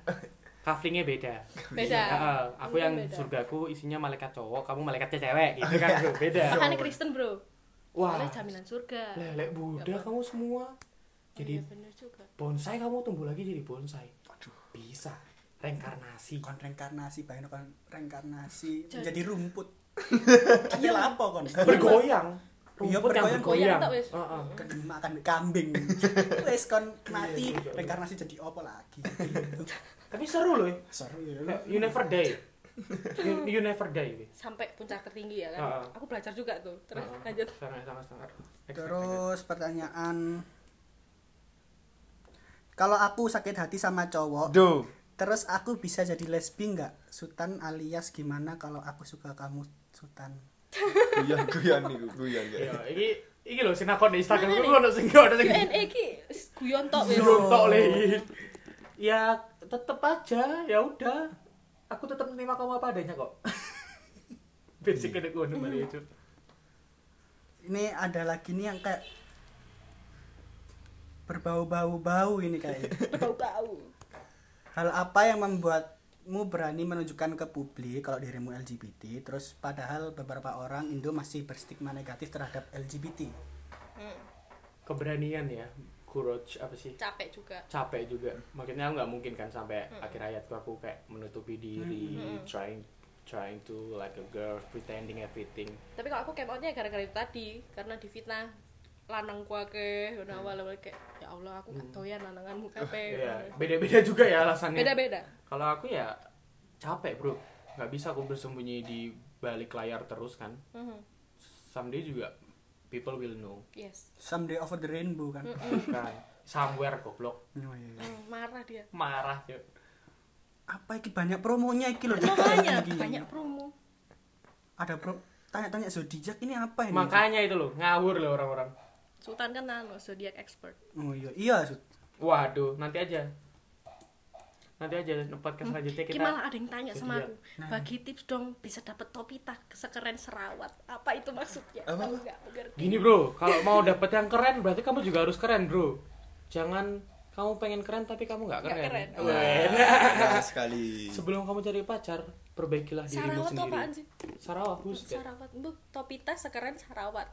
Kaflingnya beda. Beda. Nah, aku yang beda. Surgaku isinya malaikat cowok, kamu malaikatnya cewek gitu kan bro, beda. Makanya Kristen bro. Wah. Soalnya jaminan surga. Lelek Buddha kamu semua. Jadi oh, iya bonsai kamu tumbuh lagi jadi bonsai. Aduh, bisa. Reinkarnasi kon reinkarnasi bayangin kon reinkarnasi jadi, jadi rumput dia apa kon bergoyang rumput yang bergoyang kan dimakan kambing wes kon mati reinkarnasi jadi apa lagi gitu. Tapi seru loh ya. Seru ya you never die you, you never die sampai puncak tertinggi ya kan. Uh-huh. Aku belajar juga tuh terus uh-huh. lanjut sama-sama terus pertanyaan kalau aku sakit hati sama cowok duh. Terus aku bisa jadi lesbi enggak? Sultan alias gimana kalau aku suka kamu Sultan? Iya, guyon niku, guyon ya. Ya, iki iki lho sinakon di Instagram ku ono sing ono sing. Iki guyon tok wis. Guyon tok le. Ya, tetep aja, ya udah. Aku tetep menerima kamu apa adanya kok. Basic kene ku ono bali itu. Ini ada lagi nih yang kayak berbau-bau-bau ini kayaknya. Berbau-bau. Hal apa yang membuatmu berani menunjukkan ke publik kalau dirimu L G B T, terus padahal beberapa orang Indo masih berstigma negatif terhadap L G B T? Hmm. Keberanian ya, courage apa sih? Capek juga. Capek juga. Makanya nggak mungkin kan sampai hmm. akhir hayatku aku kayak menutupi diri, hmm. trying trying to like a girl, pretending everything. Tapi kalau aku kemoutnya gara-gara itu tadi, karena difitnah. Lanang kuake ke udah awal-awal kayak ya Allah aku gak doyan lananganmu kape. Iya, beda-beda juga ya alasannya. Beda-beda. Kalau aku ya capek, bro. Enggak bisa aku bersembunyi di balik layar terus kan. Mm-hmm. Someday juga people will know. Yes. Someday over the rainbow kan. Mm-hmm. Kan. Somewhere goblok. Oh, iya. mm, marah dia. Marah, yuk. Apa iki banyak promonya iki lho. Banyak, banyak promo. Ada pro tanya-tanya zodiak ini apa ini? Makanya itu loh, ngawur loh orang-orang. Sultan kan nano zodiac expert. Oh iya, iya. Waduh, nanti aja. Nanti aja podcast selanjutnya kita. Gimana ada yang tanya zodiac. Sama aku? Nah. Bagi tips dong bisa dapat Topita sekeren Serawat. Apa itu maksudnya? Apa? Aku enggak ngerti. Gini, bro, kalau mau dapat yang keren berarti kamu juga harus keren, bro. Jangan kamu pengen keren tapi kamu enggak keren. Gak keren. Oh. Nah, sekali. Sebelum kamu cari pacar, perbaikilah dirimu sendiri. Sarawat apaan sih? Sarawat, bro. Sarawat, bro. Topita sekeren Sarawat.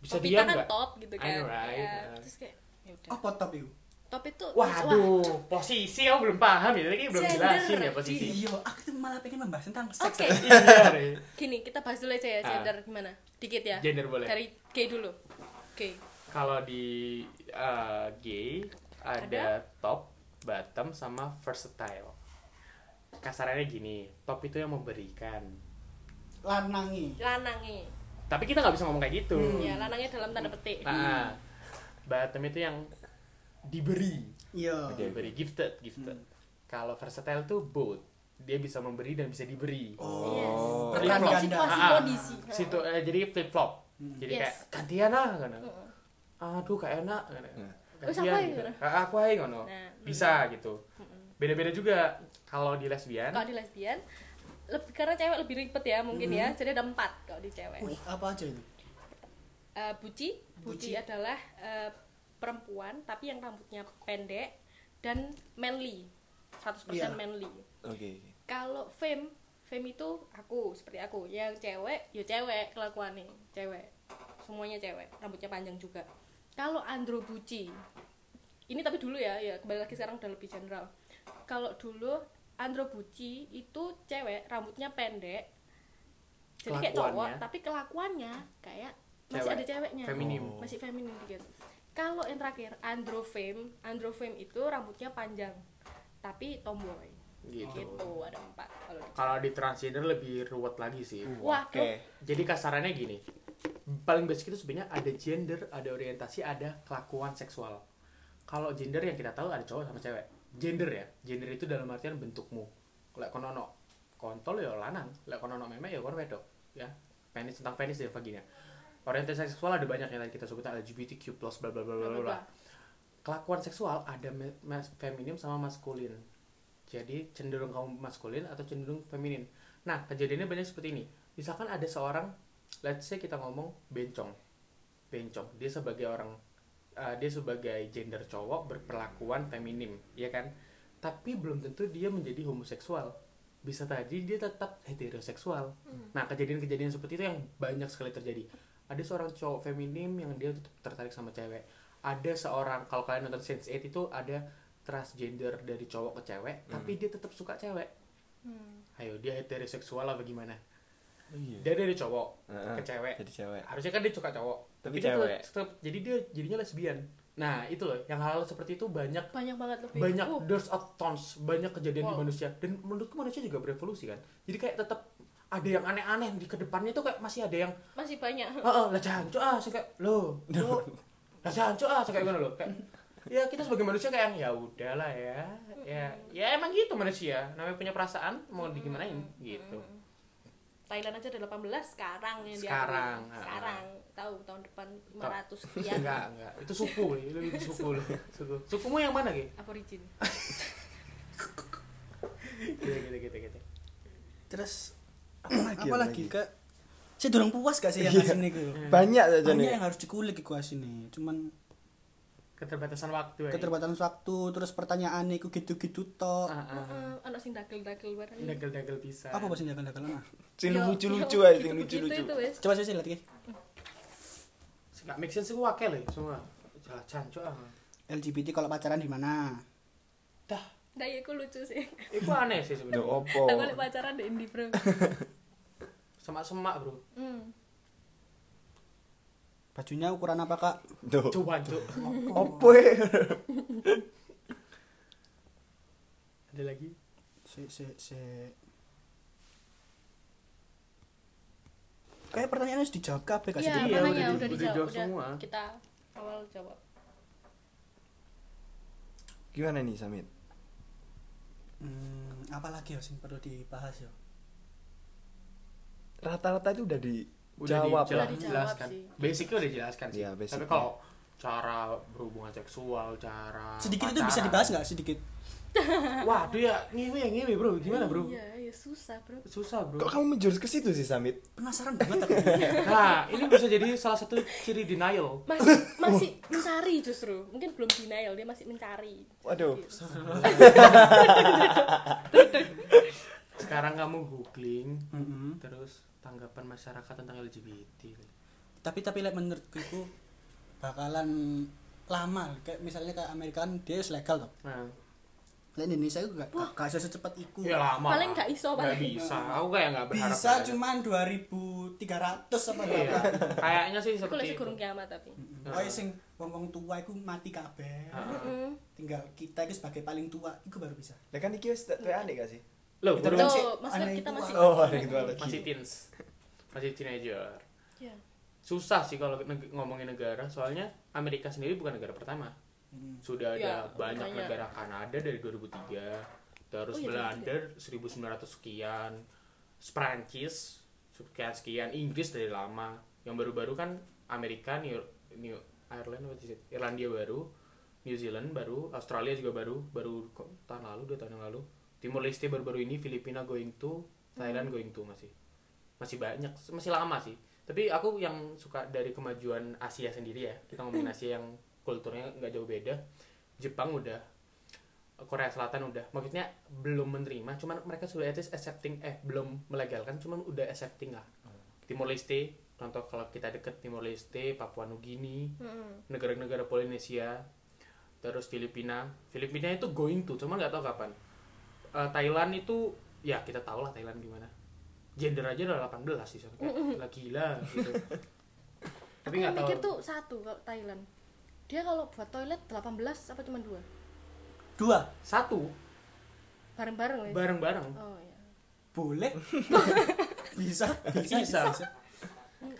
Bisa top dia enggak? Kan top gitu kan. Right, ya, right. Terus kayak ya udah. Apa top itu? Top itu waduh, wah, posisi aku belum paham ya. Lagi belum jelasin ya posisi. Iya, aku tuh malah pengen membahas tentang seks. Oke. Okay. Gini, kita bahas dulu aja ya gender ah. gimana? Dikit ya. Gender boleh. Dari gay dulu. Oke. Okay. Kalau di uh, gay ada, ada top, bottom sama versatile. Kasarannya gini, top itu yang memberikan. Lanangi. Lanangi. Tapi kita nggak bisa ngomong kayak gitu. Hmm. Ya, lanangnya dalam tanda petik. Nah, bottom itu yang diberi, yeah. diberi, gifted, gifted. Hmm. Kalau versatile tuh both, dia bisa memberi dan bisa diberi. Oh, yes. Tergantung situasi kondisi. Situ, eh, jadi flip flop. Hmm. Jadi yes. kayak gantian lah, kan? Aduh, kayak enak. Gantian. Aku aja ngono. Bisa gitu. Beda-beda juga. Kalau di lesbian. Kalau di lesbian. Lebih, karena cewek lebih ribet ya mungkin mm-hmm. ya, jadi ada empat kalau di cewek. Wih, apa aja itu? Uh, buci. buci, buci adalah uh, perempuan tapi yang rambutnya pendek dan manly, seratus persen yeah. manly. Oke. Okay. Kalau femme, femi tuh aku, seperti aku. Yang cewek, ya cewek kelakuannya, cewek. Semuanya cewek, rambutnya panjang juga. Kalau Andro Buci, ini tapi dulu ya, ya kembali lagi sekarang udah lebih general. Kalau dulu Andro Buci itu cewek, rambutnya pendek. Jadi kayak cowok, tapi kelakuannya kayak masih cewek, ada ceweknya. Feminim. Masih feminim gitu. Kalau yang terakhir Andro Fame, Andro Fame itu rambutnya panjang, tapi tomboy. Gitu. Gitu ada empat. Kalau di transgender lebih ruwet lagi sih. Wah, oke. Okay. Jadi kasarannya gini. Paling basic itu sebenarnya ada gender, ada orientasi, ada kelakuan seksual. Kalau gender yang kita tahu ada cowok sama cewek. Gender ya. Gender itu dalam artian bentukmu. Lek konono kontol ya lanang, lek konono memek ya kono wedok, ya. Penis tentang penis dan vagina. Orientasi seksual ada banyak yang tadi kita sebutkan, L G B T Q plus bla bla bla bla bla. Kelakuan seksual ada mas feminim sama maskulin. Jadi cenderung kamu maskulin atau cenderung feminin. Nah, kejadiannya banyak seperti ini. Misalkan ada seorang, let's say kita ngomong bencong. Bencong, dia sebagai orang uh, dia sebagai gender cowok berperlakuan feminim, ya kan? Tapi belum tentu dia menjadi homoseksual. Bisa tadi dia tetap heteroseksual. Hmm. Nah, kejadian-kejadian seperti itu yang banyak sekali terjadi. Ada seorang cowok feminim yang dia tetap tertarik sama cewek. Ada seorang, kalau kalian nonton Sense eight itu ada transgender dari cowok ke cewek, hmm. tapi dia tetap suka cewek. Hmm. Ayo, dia heteroseksual apa gimana? Oh, iya. Dia dari cowok uh-huh. ke cewek. Jadi cewek. Harusnya kan dia suka cowok, tapi jadi cewek. Tetap, jadi dia jadinya lesbian. Nah, itu loh, yang hal-hal seperti itu banyak. Banyak banget lebih. Banyak oh. There's a tons, banyak kejadian wow. di manusia. Dan menurutku manusia juga berevolusi kan. Jadi kayak tetap ada yang aneh-aneh di kedepannya tuh, kayak masih ada yang masih banyak. Heeh, lah jancu ah, kayak lo. Lo. Lah jancu ah, kayak gimana lo? Kayak ya kita sebagai manusia kayak ya udahlah ya. Ya, ya emang gitu manusia. Namanya punya perasaan mau digimanain gitu. Thailand aja ada delapan belas sekarang yang dia sekarang. Diakuin. Sekarang tahu tahun depan lima ratus sekian. Enggak, enggak. Itu suku, itu lebih suku lo. Suku. Sukumu yang mana, Ki? Aborigin. Gitu gitu gitu gitu. Terus apalagi, apalagi Kak? Saya dorong puas gak sih yang asin niku? Banyak saja nih. Banyak yang harus dikulik iku asin nih. Cuman keterbatasan waktu ya. Keterbatasan waktu, terus pertanyaan niku gitu-gitu tok. Heeh. Ono sing dagel-dagel bareng. Dagel-dagel pisan. Apa sing dagel-dagel ana? Sing lucu-lucu ae, sing lucu-lucu. Coba sih lihat iki. Sing gak make sense iku akeh lho, semua. Jalan jancuk ah. L G B T kalau pacaran di mana? Dah. Nah, iku lucu sih. Iku aneh sih sebenarnya. Opo. Aku lek pacaran di Indi, Bro. Semak-semak, Bro. Hmm. Bajunya ukuran apa, Kak? Duh. Coba, Cuk. Opo. Ada lagi? Se se se. Kayak pertanyaannya harus dijawab kabeh, Kak. Iya, pertanyaannya udah dijawab semua. Kita awal jawab. Gimana nih, Samit? Hmm, apalagi ya sih perlu dibahas ya. Rata-rata itu udah dijawab, udah dijelaskan. Basicnya udah dijelaskan sih. Ya, tapi kalau cara berhubungan seksual, cara sedikit pacaran, itu bisa dibahas nggak sedikit? Waduh ya, ngewe ya ngewe bro, gimana bro? Iya, ya susah bro. Susah bro. Kok kamu menjurus ke situ sih Samit? Penasaran banget aku. Nah, ini bisa jadi salah satu ciri denial. Masih masih oh. mencari justru, mungkin belum denial, dia masih mencari. Waduh. Sekarang kamu googling, mm-hmm. terus tanggapan masyarakat tentang L G B T. Tapi tapi like, menurutku bakalan lama, kayak misalnya kayak Amerika kan dia legal toh. Nah. Lah Indonesia itu enggak enggak bisa secepat iku. Ya, lama. Paling enggak iso paling. Enggak bisa. Aku kayak enggak berharap. Bisa cuman dua ribu tiga ratus apa berapa. Kayaknya sih seperti. Aku lagi gurung kiamat tapi. Heeh. Oh, sing wong-wong tua iku mati kabeh. Heeh. Tinggal kita iki sebagai paling tua iku baru bisa. Lah kan iki wis aneh gak sih? Loh, kita masih oh, masih teens. Masih teenager. Iya. Susah sih kalau ngomongin negara, soalnya Amerika sendiri bukan negara pertama. Sudah ada ya, banyak makanya. Negara Kanada dari dua ribu tiga, terus oh, iya, Belanda iya. seribu sembilan ratus sekian, Prancis sekian sekian, Inggris dari lama, yang baru-baru kan Amerika, New, New Ireland, Irlandia baru, New Zealand baru, Australia juga baru, baru tahun lalu, dua tahun yang lalu, Timur Leste baru-baru ini, Filipina going to, Thailand hmm. going to masih, masih banyak, masih lama sih. Tapi aku yang suka dari kemajuan Asia sendiri ya, kita ngomongin Asia yang kulturnya nggak jauh beda. Jepang udah Korea Selatan udah, maksudnya belum menerima, cuman mereka sudah at least accepting, eh belum melegalkan, cuman udah accepting lah. hmm. Timur Leste, contoh kalau kita deket Timur Leste, Papua Nugini, hmm. negara-negara Polinesia, terus Filipina, Filipina itu going to, cuman nggak tahu kapan. Uh, Thailand itu, ya kita tahu lah Thailand gimana. Gender aja udah delapan belas sih, soalnya gila gitu. Tapi nggak tahu. Mikir tuh satu kalau Thailand, dia kalau buat toilet delapan belas apa cuma dua? Dua, satu bareng-bareng ya? Bareng-bareng. Oh iya. Boleh. Bisa, bisa, bisa, bisa.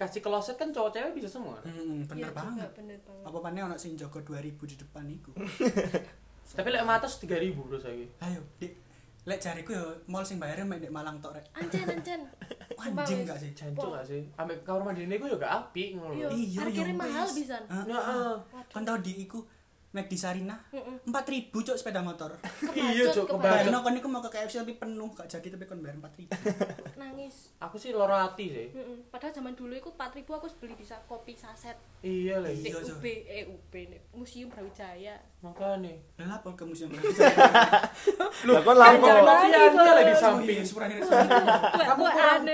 Kasih kloset kan cowok cewek bisa semua. Hmm, bener, ya, banget. Juga, bener banget. Apa pannya anak sing jaga dua ribu di depan iku. Tapi lek matos tiga ribu terus lagi. Ayo, Dik. Lek jariku ya mall sing bayare mek nek Malang tok rek. Anjen, anjen. Anjing enggak sih, jancuk enggak sih? Ambek kamar mandine ku yo gak apik ngono lho. Iya, hargane mahal pisan. Heeh. Kan tau di iku Mek di Sarinah, empat ribu cok sepeda motor. Iya cok, kebayang. Nah, kan aku mau ke K F C tapi penuh, gak jadi tapi kan bayar empat ribu. Nangis. Aku sih loro hati sih. Mm-mm. Padahal zaman dulu aku empat ribu aku beli bisa kopi saset. Iya lah. Di U B, eh U B nih, Museum Brawijaya. Makanya. Lah apa ke Museum Brawijaya? Lah kan lama. Tapi ada lah di samping. Kamu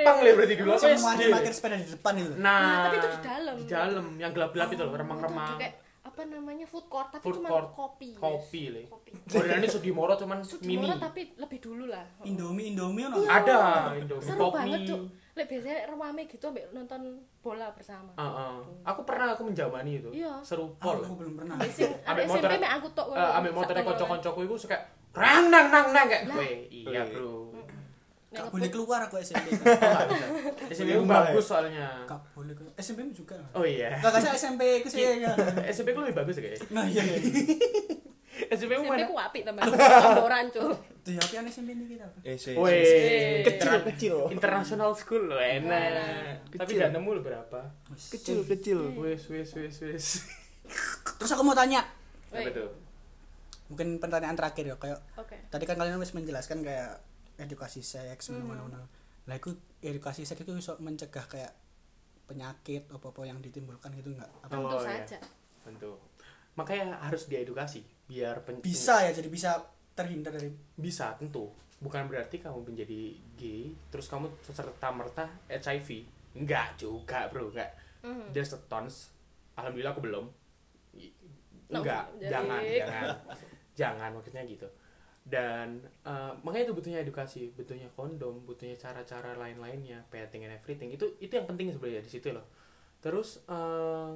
pang le berarti dulu. Semua parkir sepeda di depan itu. Nah, tapi itu di dalam. Di dalam, yang gelap-gelap itu loh, remang-remang. Apa namanya, food court tapi food cuma court. kopi kopi yes. Leh koordinatnya Sudimoro cuman Sudimoro mini. Tapi lebih dulu lah. Indomie Indomie oh. Ada Indomie seru kopi. Banget tuh leh biasanya rame gitu ambil nonton bola bersama. uh, uh. Aku pernah aku menjamani itu. Iya. Seru pol. Aku belum pernah. Ambil motor S M P aku tok uh, ambil motornya kocok-kocokku ibu suka rang nang nang nang kayak gue. Iya bro, gak boleh keluar aku S M P. S M P bagus soalnya. Gak boleh keluar. S M P juga. Oh iya. Gak kasih S M P ku sih. S M P ku lebih bagus ya kayaknya. Nah iya. S M P ku mana? S M P ku apik teman. Tamboran cu. Tuh ya apian S M P ini kita. Weh. Kecil-kecil. International school loh enak. Tapi gak nemu lu berapa. Kecil-kecil. Wes wes wes wes. Terus aku mau tanya. Apa tuh? Mungkin pertanyaan terakhir ya kayak. Tadi kan kalian wes menjelaskan kayak edukasi seks, hmm. mana-mana. Lah itu edukasi seks itu bisa mencegah kayak penyakit apa-apa yang ditimbulkan gitu enggak? Atau tentu oh, saja. Ya. Tentu. Makanya harus diedukasi biar pen- bisa ya jadi bisa terhindar dari. Bisa, tentu. Bukan berarti kamu menjadi gay terus kamu serta-merta H I V. Enggak juga, Bro, enggak. Hmm. There's a tons. Alhamdulillah aku belum. Enggak, no, jangan, jadi... jangan. Jangan maksudnya gitu. Dan uh, makanya itu butuhnya edukasi, butuhnya kondom, butuhnya cara-cara lain-lainnya, petting and everything. Itu itu yang penting sebenarnya di situ loh. Terus uh,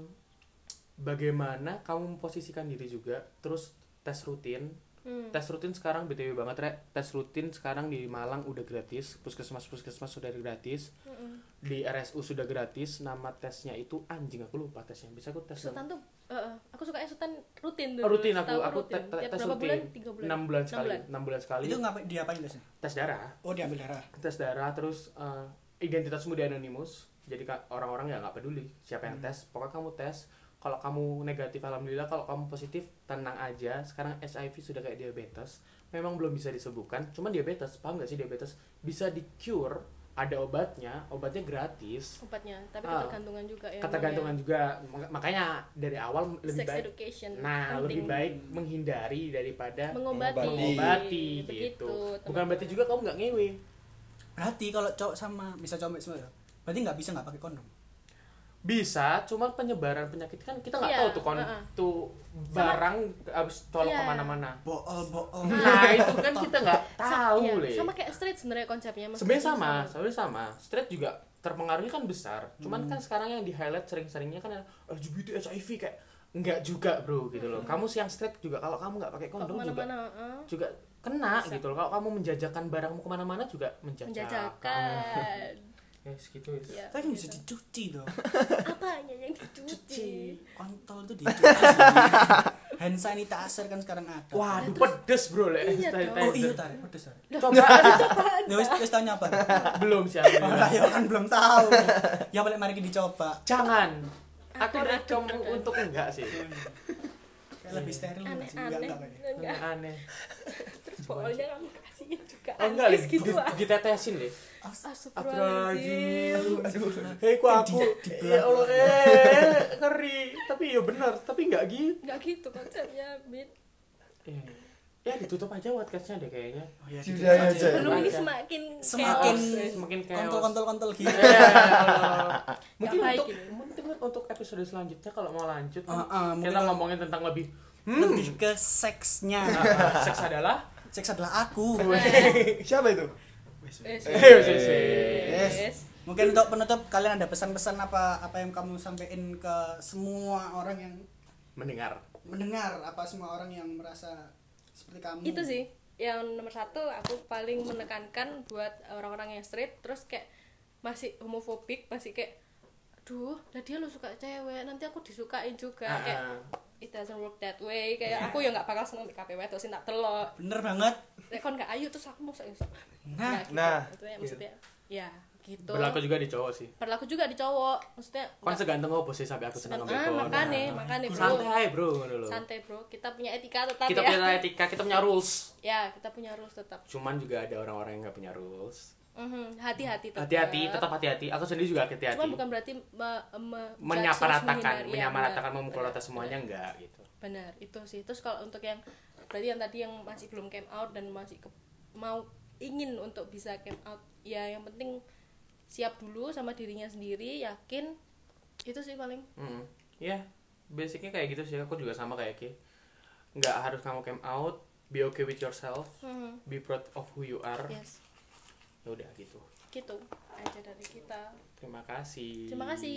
bagaimana kamu memposisikan diri juga, terus tes rutin. Hmm. Tes rutin sekarang B T W banget, Rek. Tes rutin sekarang di Malang udah gratis, puskesmas-puskesmas sudah gratis. Hmm. Di R S U sudah gratis, nama tesnya itu anjing aku lupa tesnya. Bisa aku tes. Sultan tuh Uh, aku sukanya Sultan rutin dulu. Rutin aku, aku rutin. Tes, tes berapa rutin. Bulan? tiga bulan. enam bulan sekali. enam bulan sekali. Itu ngapain diapain tesnya? Tes darah. Oh, diambil darah. Tes darah terus uh, identitasmu di anonimus. Jadi orang-orang ya enggak peduli siapa yang hmm. tes. Pokoknya kamu tes. Kalau kamu negatif alhamdulillah, kalau kamu positif tenang aja. Sekarang H I V sudah kayak diabetes. Memang belum bisa disembuhkan, cuman diabetes. Paham enggak sih diabetes? Bisa di-cure. Ada obatnya, obatnya gratis. Obatnya, tapi ketergantungan uh, juga ya. Ketergantungan ya. juga, makanya dari awal lebih Sex baik. Education nah, penting. Lebih baik menghindari daripada mengobati, mengobati gitu. Begitu, bukan berarti juga kamu nggak ngewe. Berarti kalau cowok sama, bisa cowok semua, berarti nggak bisa nggak pakai kondom. Bisa, cuma penyebaran penyakit kan kita nggak yeah, tahu tuh kon uh-uh. tuh barang abis colok yeah. kemana-mana. Bool bool. Nah itu kan kita nggak tahu Sa- leh. Sama kayak street sebenarnya konsepnya. Sebenarnya sama, sebenarnya sama. Street juga terpengaruhnya kan besar. Cuman hmm. kan sekarang yang di highlight sering-seringnya kan L G B T H I V kayak nggak juga bro gitu loh. Hmm. Kamu siang street juga kalau kamu nggak pakai kondom juga uh. juga kena bisa. Gitu loh. Kalau kamu menjajakan barangmu kemana-mana juga menjajakan. menjajakan. Yes, gitu ya, tapi gitu. Bisa dicuci dong. Apanya yang dicuci? Kontol tuh dicuci. Hand sanitizer kan sekarang ada. Waduh, pedes bro leh. Iya oh iya tarik pedes tarik. Coba coba. Wis tau nyoba? Belum sih. Lah ya kan belum tahu. Ya boleh mari dicoba. Jangan. Aku rekom untuk enggak sih. Kayak lebih steril sih enggak enggak aneh. Terus bolnya kamu kasihin juga. Enggak gitu. Ditetesin deh. Astagfirullahaladzim. Hei ku aku ya Allah eh ngeri. Tapi ya benar, tapi enggak gitu. Enggak gitu konsepnya, Mit. Ya ditutup aja podcastnya deh kayaknya. Oh, ya, sudah ya, aja. Belum ini semakin semakin chaos, semakin kontol-kontol gitu. Mungkin ya, untuk gitu. Mungkin untuk episode selanjutnya kalau mau lanjut uh, uh, kan, kita ngomongin tentang lebih hmm. lebih ke seksnya. Nah, seks adalah seks adalah aku. Siapa itu? Yes, yes, yes, yes, yes. Yes. Mungkin untuk penutup kalian ada pesan-pesan apa apa yang kamu sampaikan ke semua orang yang mendengar. Mendengar apa semua orang yang merasa seperti kamu. Itu sih yang nomor satu, aku paling menekankan buat orang-orang yang straight terus kayak masih homofobik, masih kayak aduh lah dia lo suka cewek nanti aku disukain juga, ah. kayak it doesn't work that way, kayak aku ya nggak bakal seneng di K P W terus tak telok bener banget kon nggak ayu terus aku mau sayang nah gitu. Nah maksudnya, maksudnya ya gitu. Berlaku juga di cowok sih. Berlaku juga di cowok. Maksudnya kan seganteng opo sih sampai aku senang sama cowok. Makane, makane bro. Santai bro ngono lho. Santai bro, kita punya etika tetap kita ya. Kita punya etika, kita punya rules. Ya, kita punya rules tetap. Cuman juga ada orang-orang yang enggak punya rules. Mm-hmm. Hati-hati tetap. Hati-hati, tetap hati-hati. Aku sendiri juga hati-hati. Cuman bukan berarti me- me- menyamaratakan, menyamaratakan memukul rata semuanya enggak gitu. Benar, itu sih. Terus kalau untuk yang berarti yang tadi yang masih belum came out dan masih ke, mau ingin untuk bisa came out, ya yang penting siap dulu sama dirinya sendiri, yakin itu sih paling. Mm. Ya, yeah, basicnya kayak gitu sih. Aku juga sama kayak Ki. Nggak harus kamu came out, be okay with yourself, mm-hmm. be proud of who you are. Yes. Ya udah gitu. Gitu aja dari kita. Terima kasih. Terima kasih.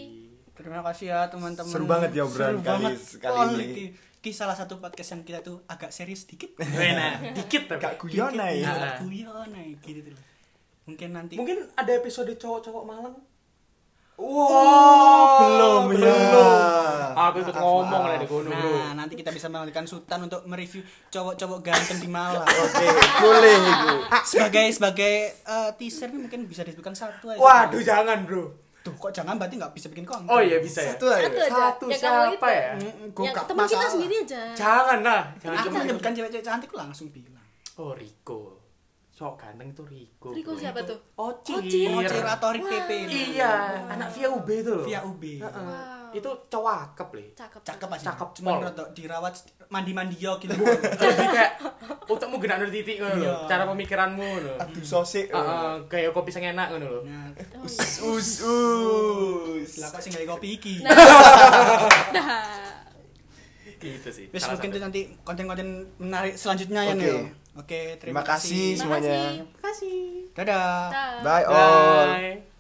Terima kasih ya teman-teman. Seru banget ya obrolan kali sekali ini. Ki salah satu podcast yang kita tuh agak serius dikit. Nah, dikit tapi agak guyonai. Agak guyonai gitu loh. Mungkin nanti mungkin ada episode cowok-cowok Malang. Wow, oh, belum, belum ya. Aku ikut ngomong lah di kono. Nah, nanti kita bisa mengundang Sultan untuk mereview cowok-cowok ganteng di Malang. Oke, boleh itu. Sebagai sebagai uh, teaser nih mungkin bisa disebutkan satu aja. Waduh, kan? Jangan, Bro. Tuh, kok jangan berarti enggak bisa bikin konten. Oh iya bisa ya. Satu aja. Satu, satu ya, siapa ya? Gua enggak masalah. Temen kita sendiri aja. Jangan lah. Jangan cuma menyebutkan cewek-cewek cantik ku langsung bilang. Oh, Rico. Sok ganteng itu Rico. Rico siapa tuh? Ocir. Ocir atau Rick T P. Iya, anak via U B itu loh. Via U B. Itu cakep leh. Cakep. Cakep aja. Cakep cuma rotok dirawat mandi-mandi yo gitu. Jadi kayak otakmu genah nur titik ngono lho. Cara pemikiranmu lho. Aduh sosik. Heeh, gaya kopi sing enak ngono lho. Us us us. Lah kok sing gaya kopi iki. Nah. Gitu sih. Wes mungkin nanti konten-konten menarik selanjutnya ya nih. Oke, terima, terima kasih, kasih semuanya. Terima kasih. Dadah. Dadah. Bye all. Bye.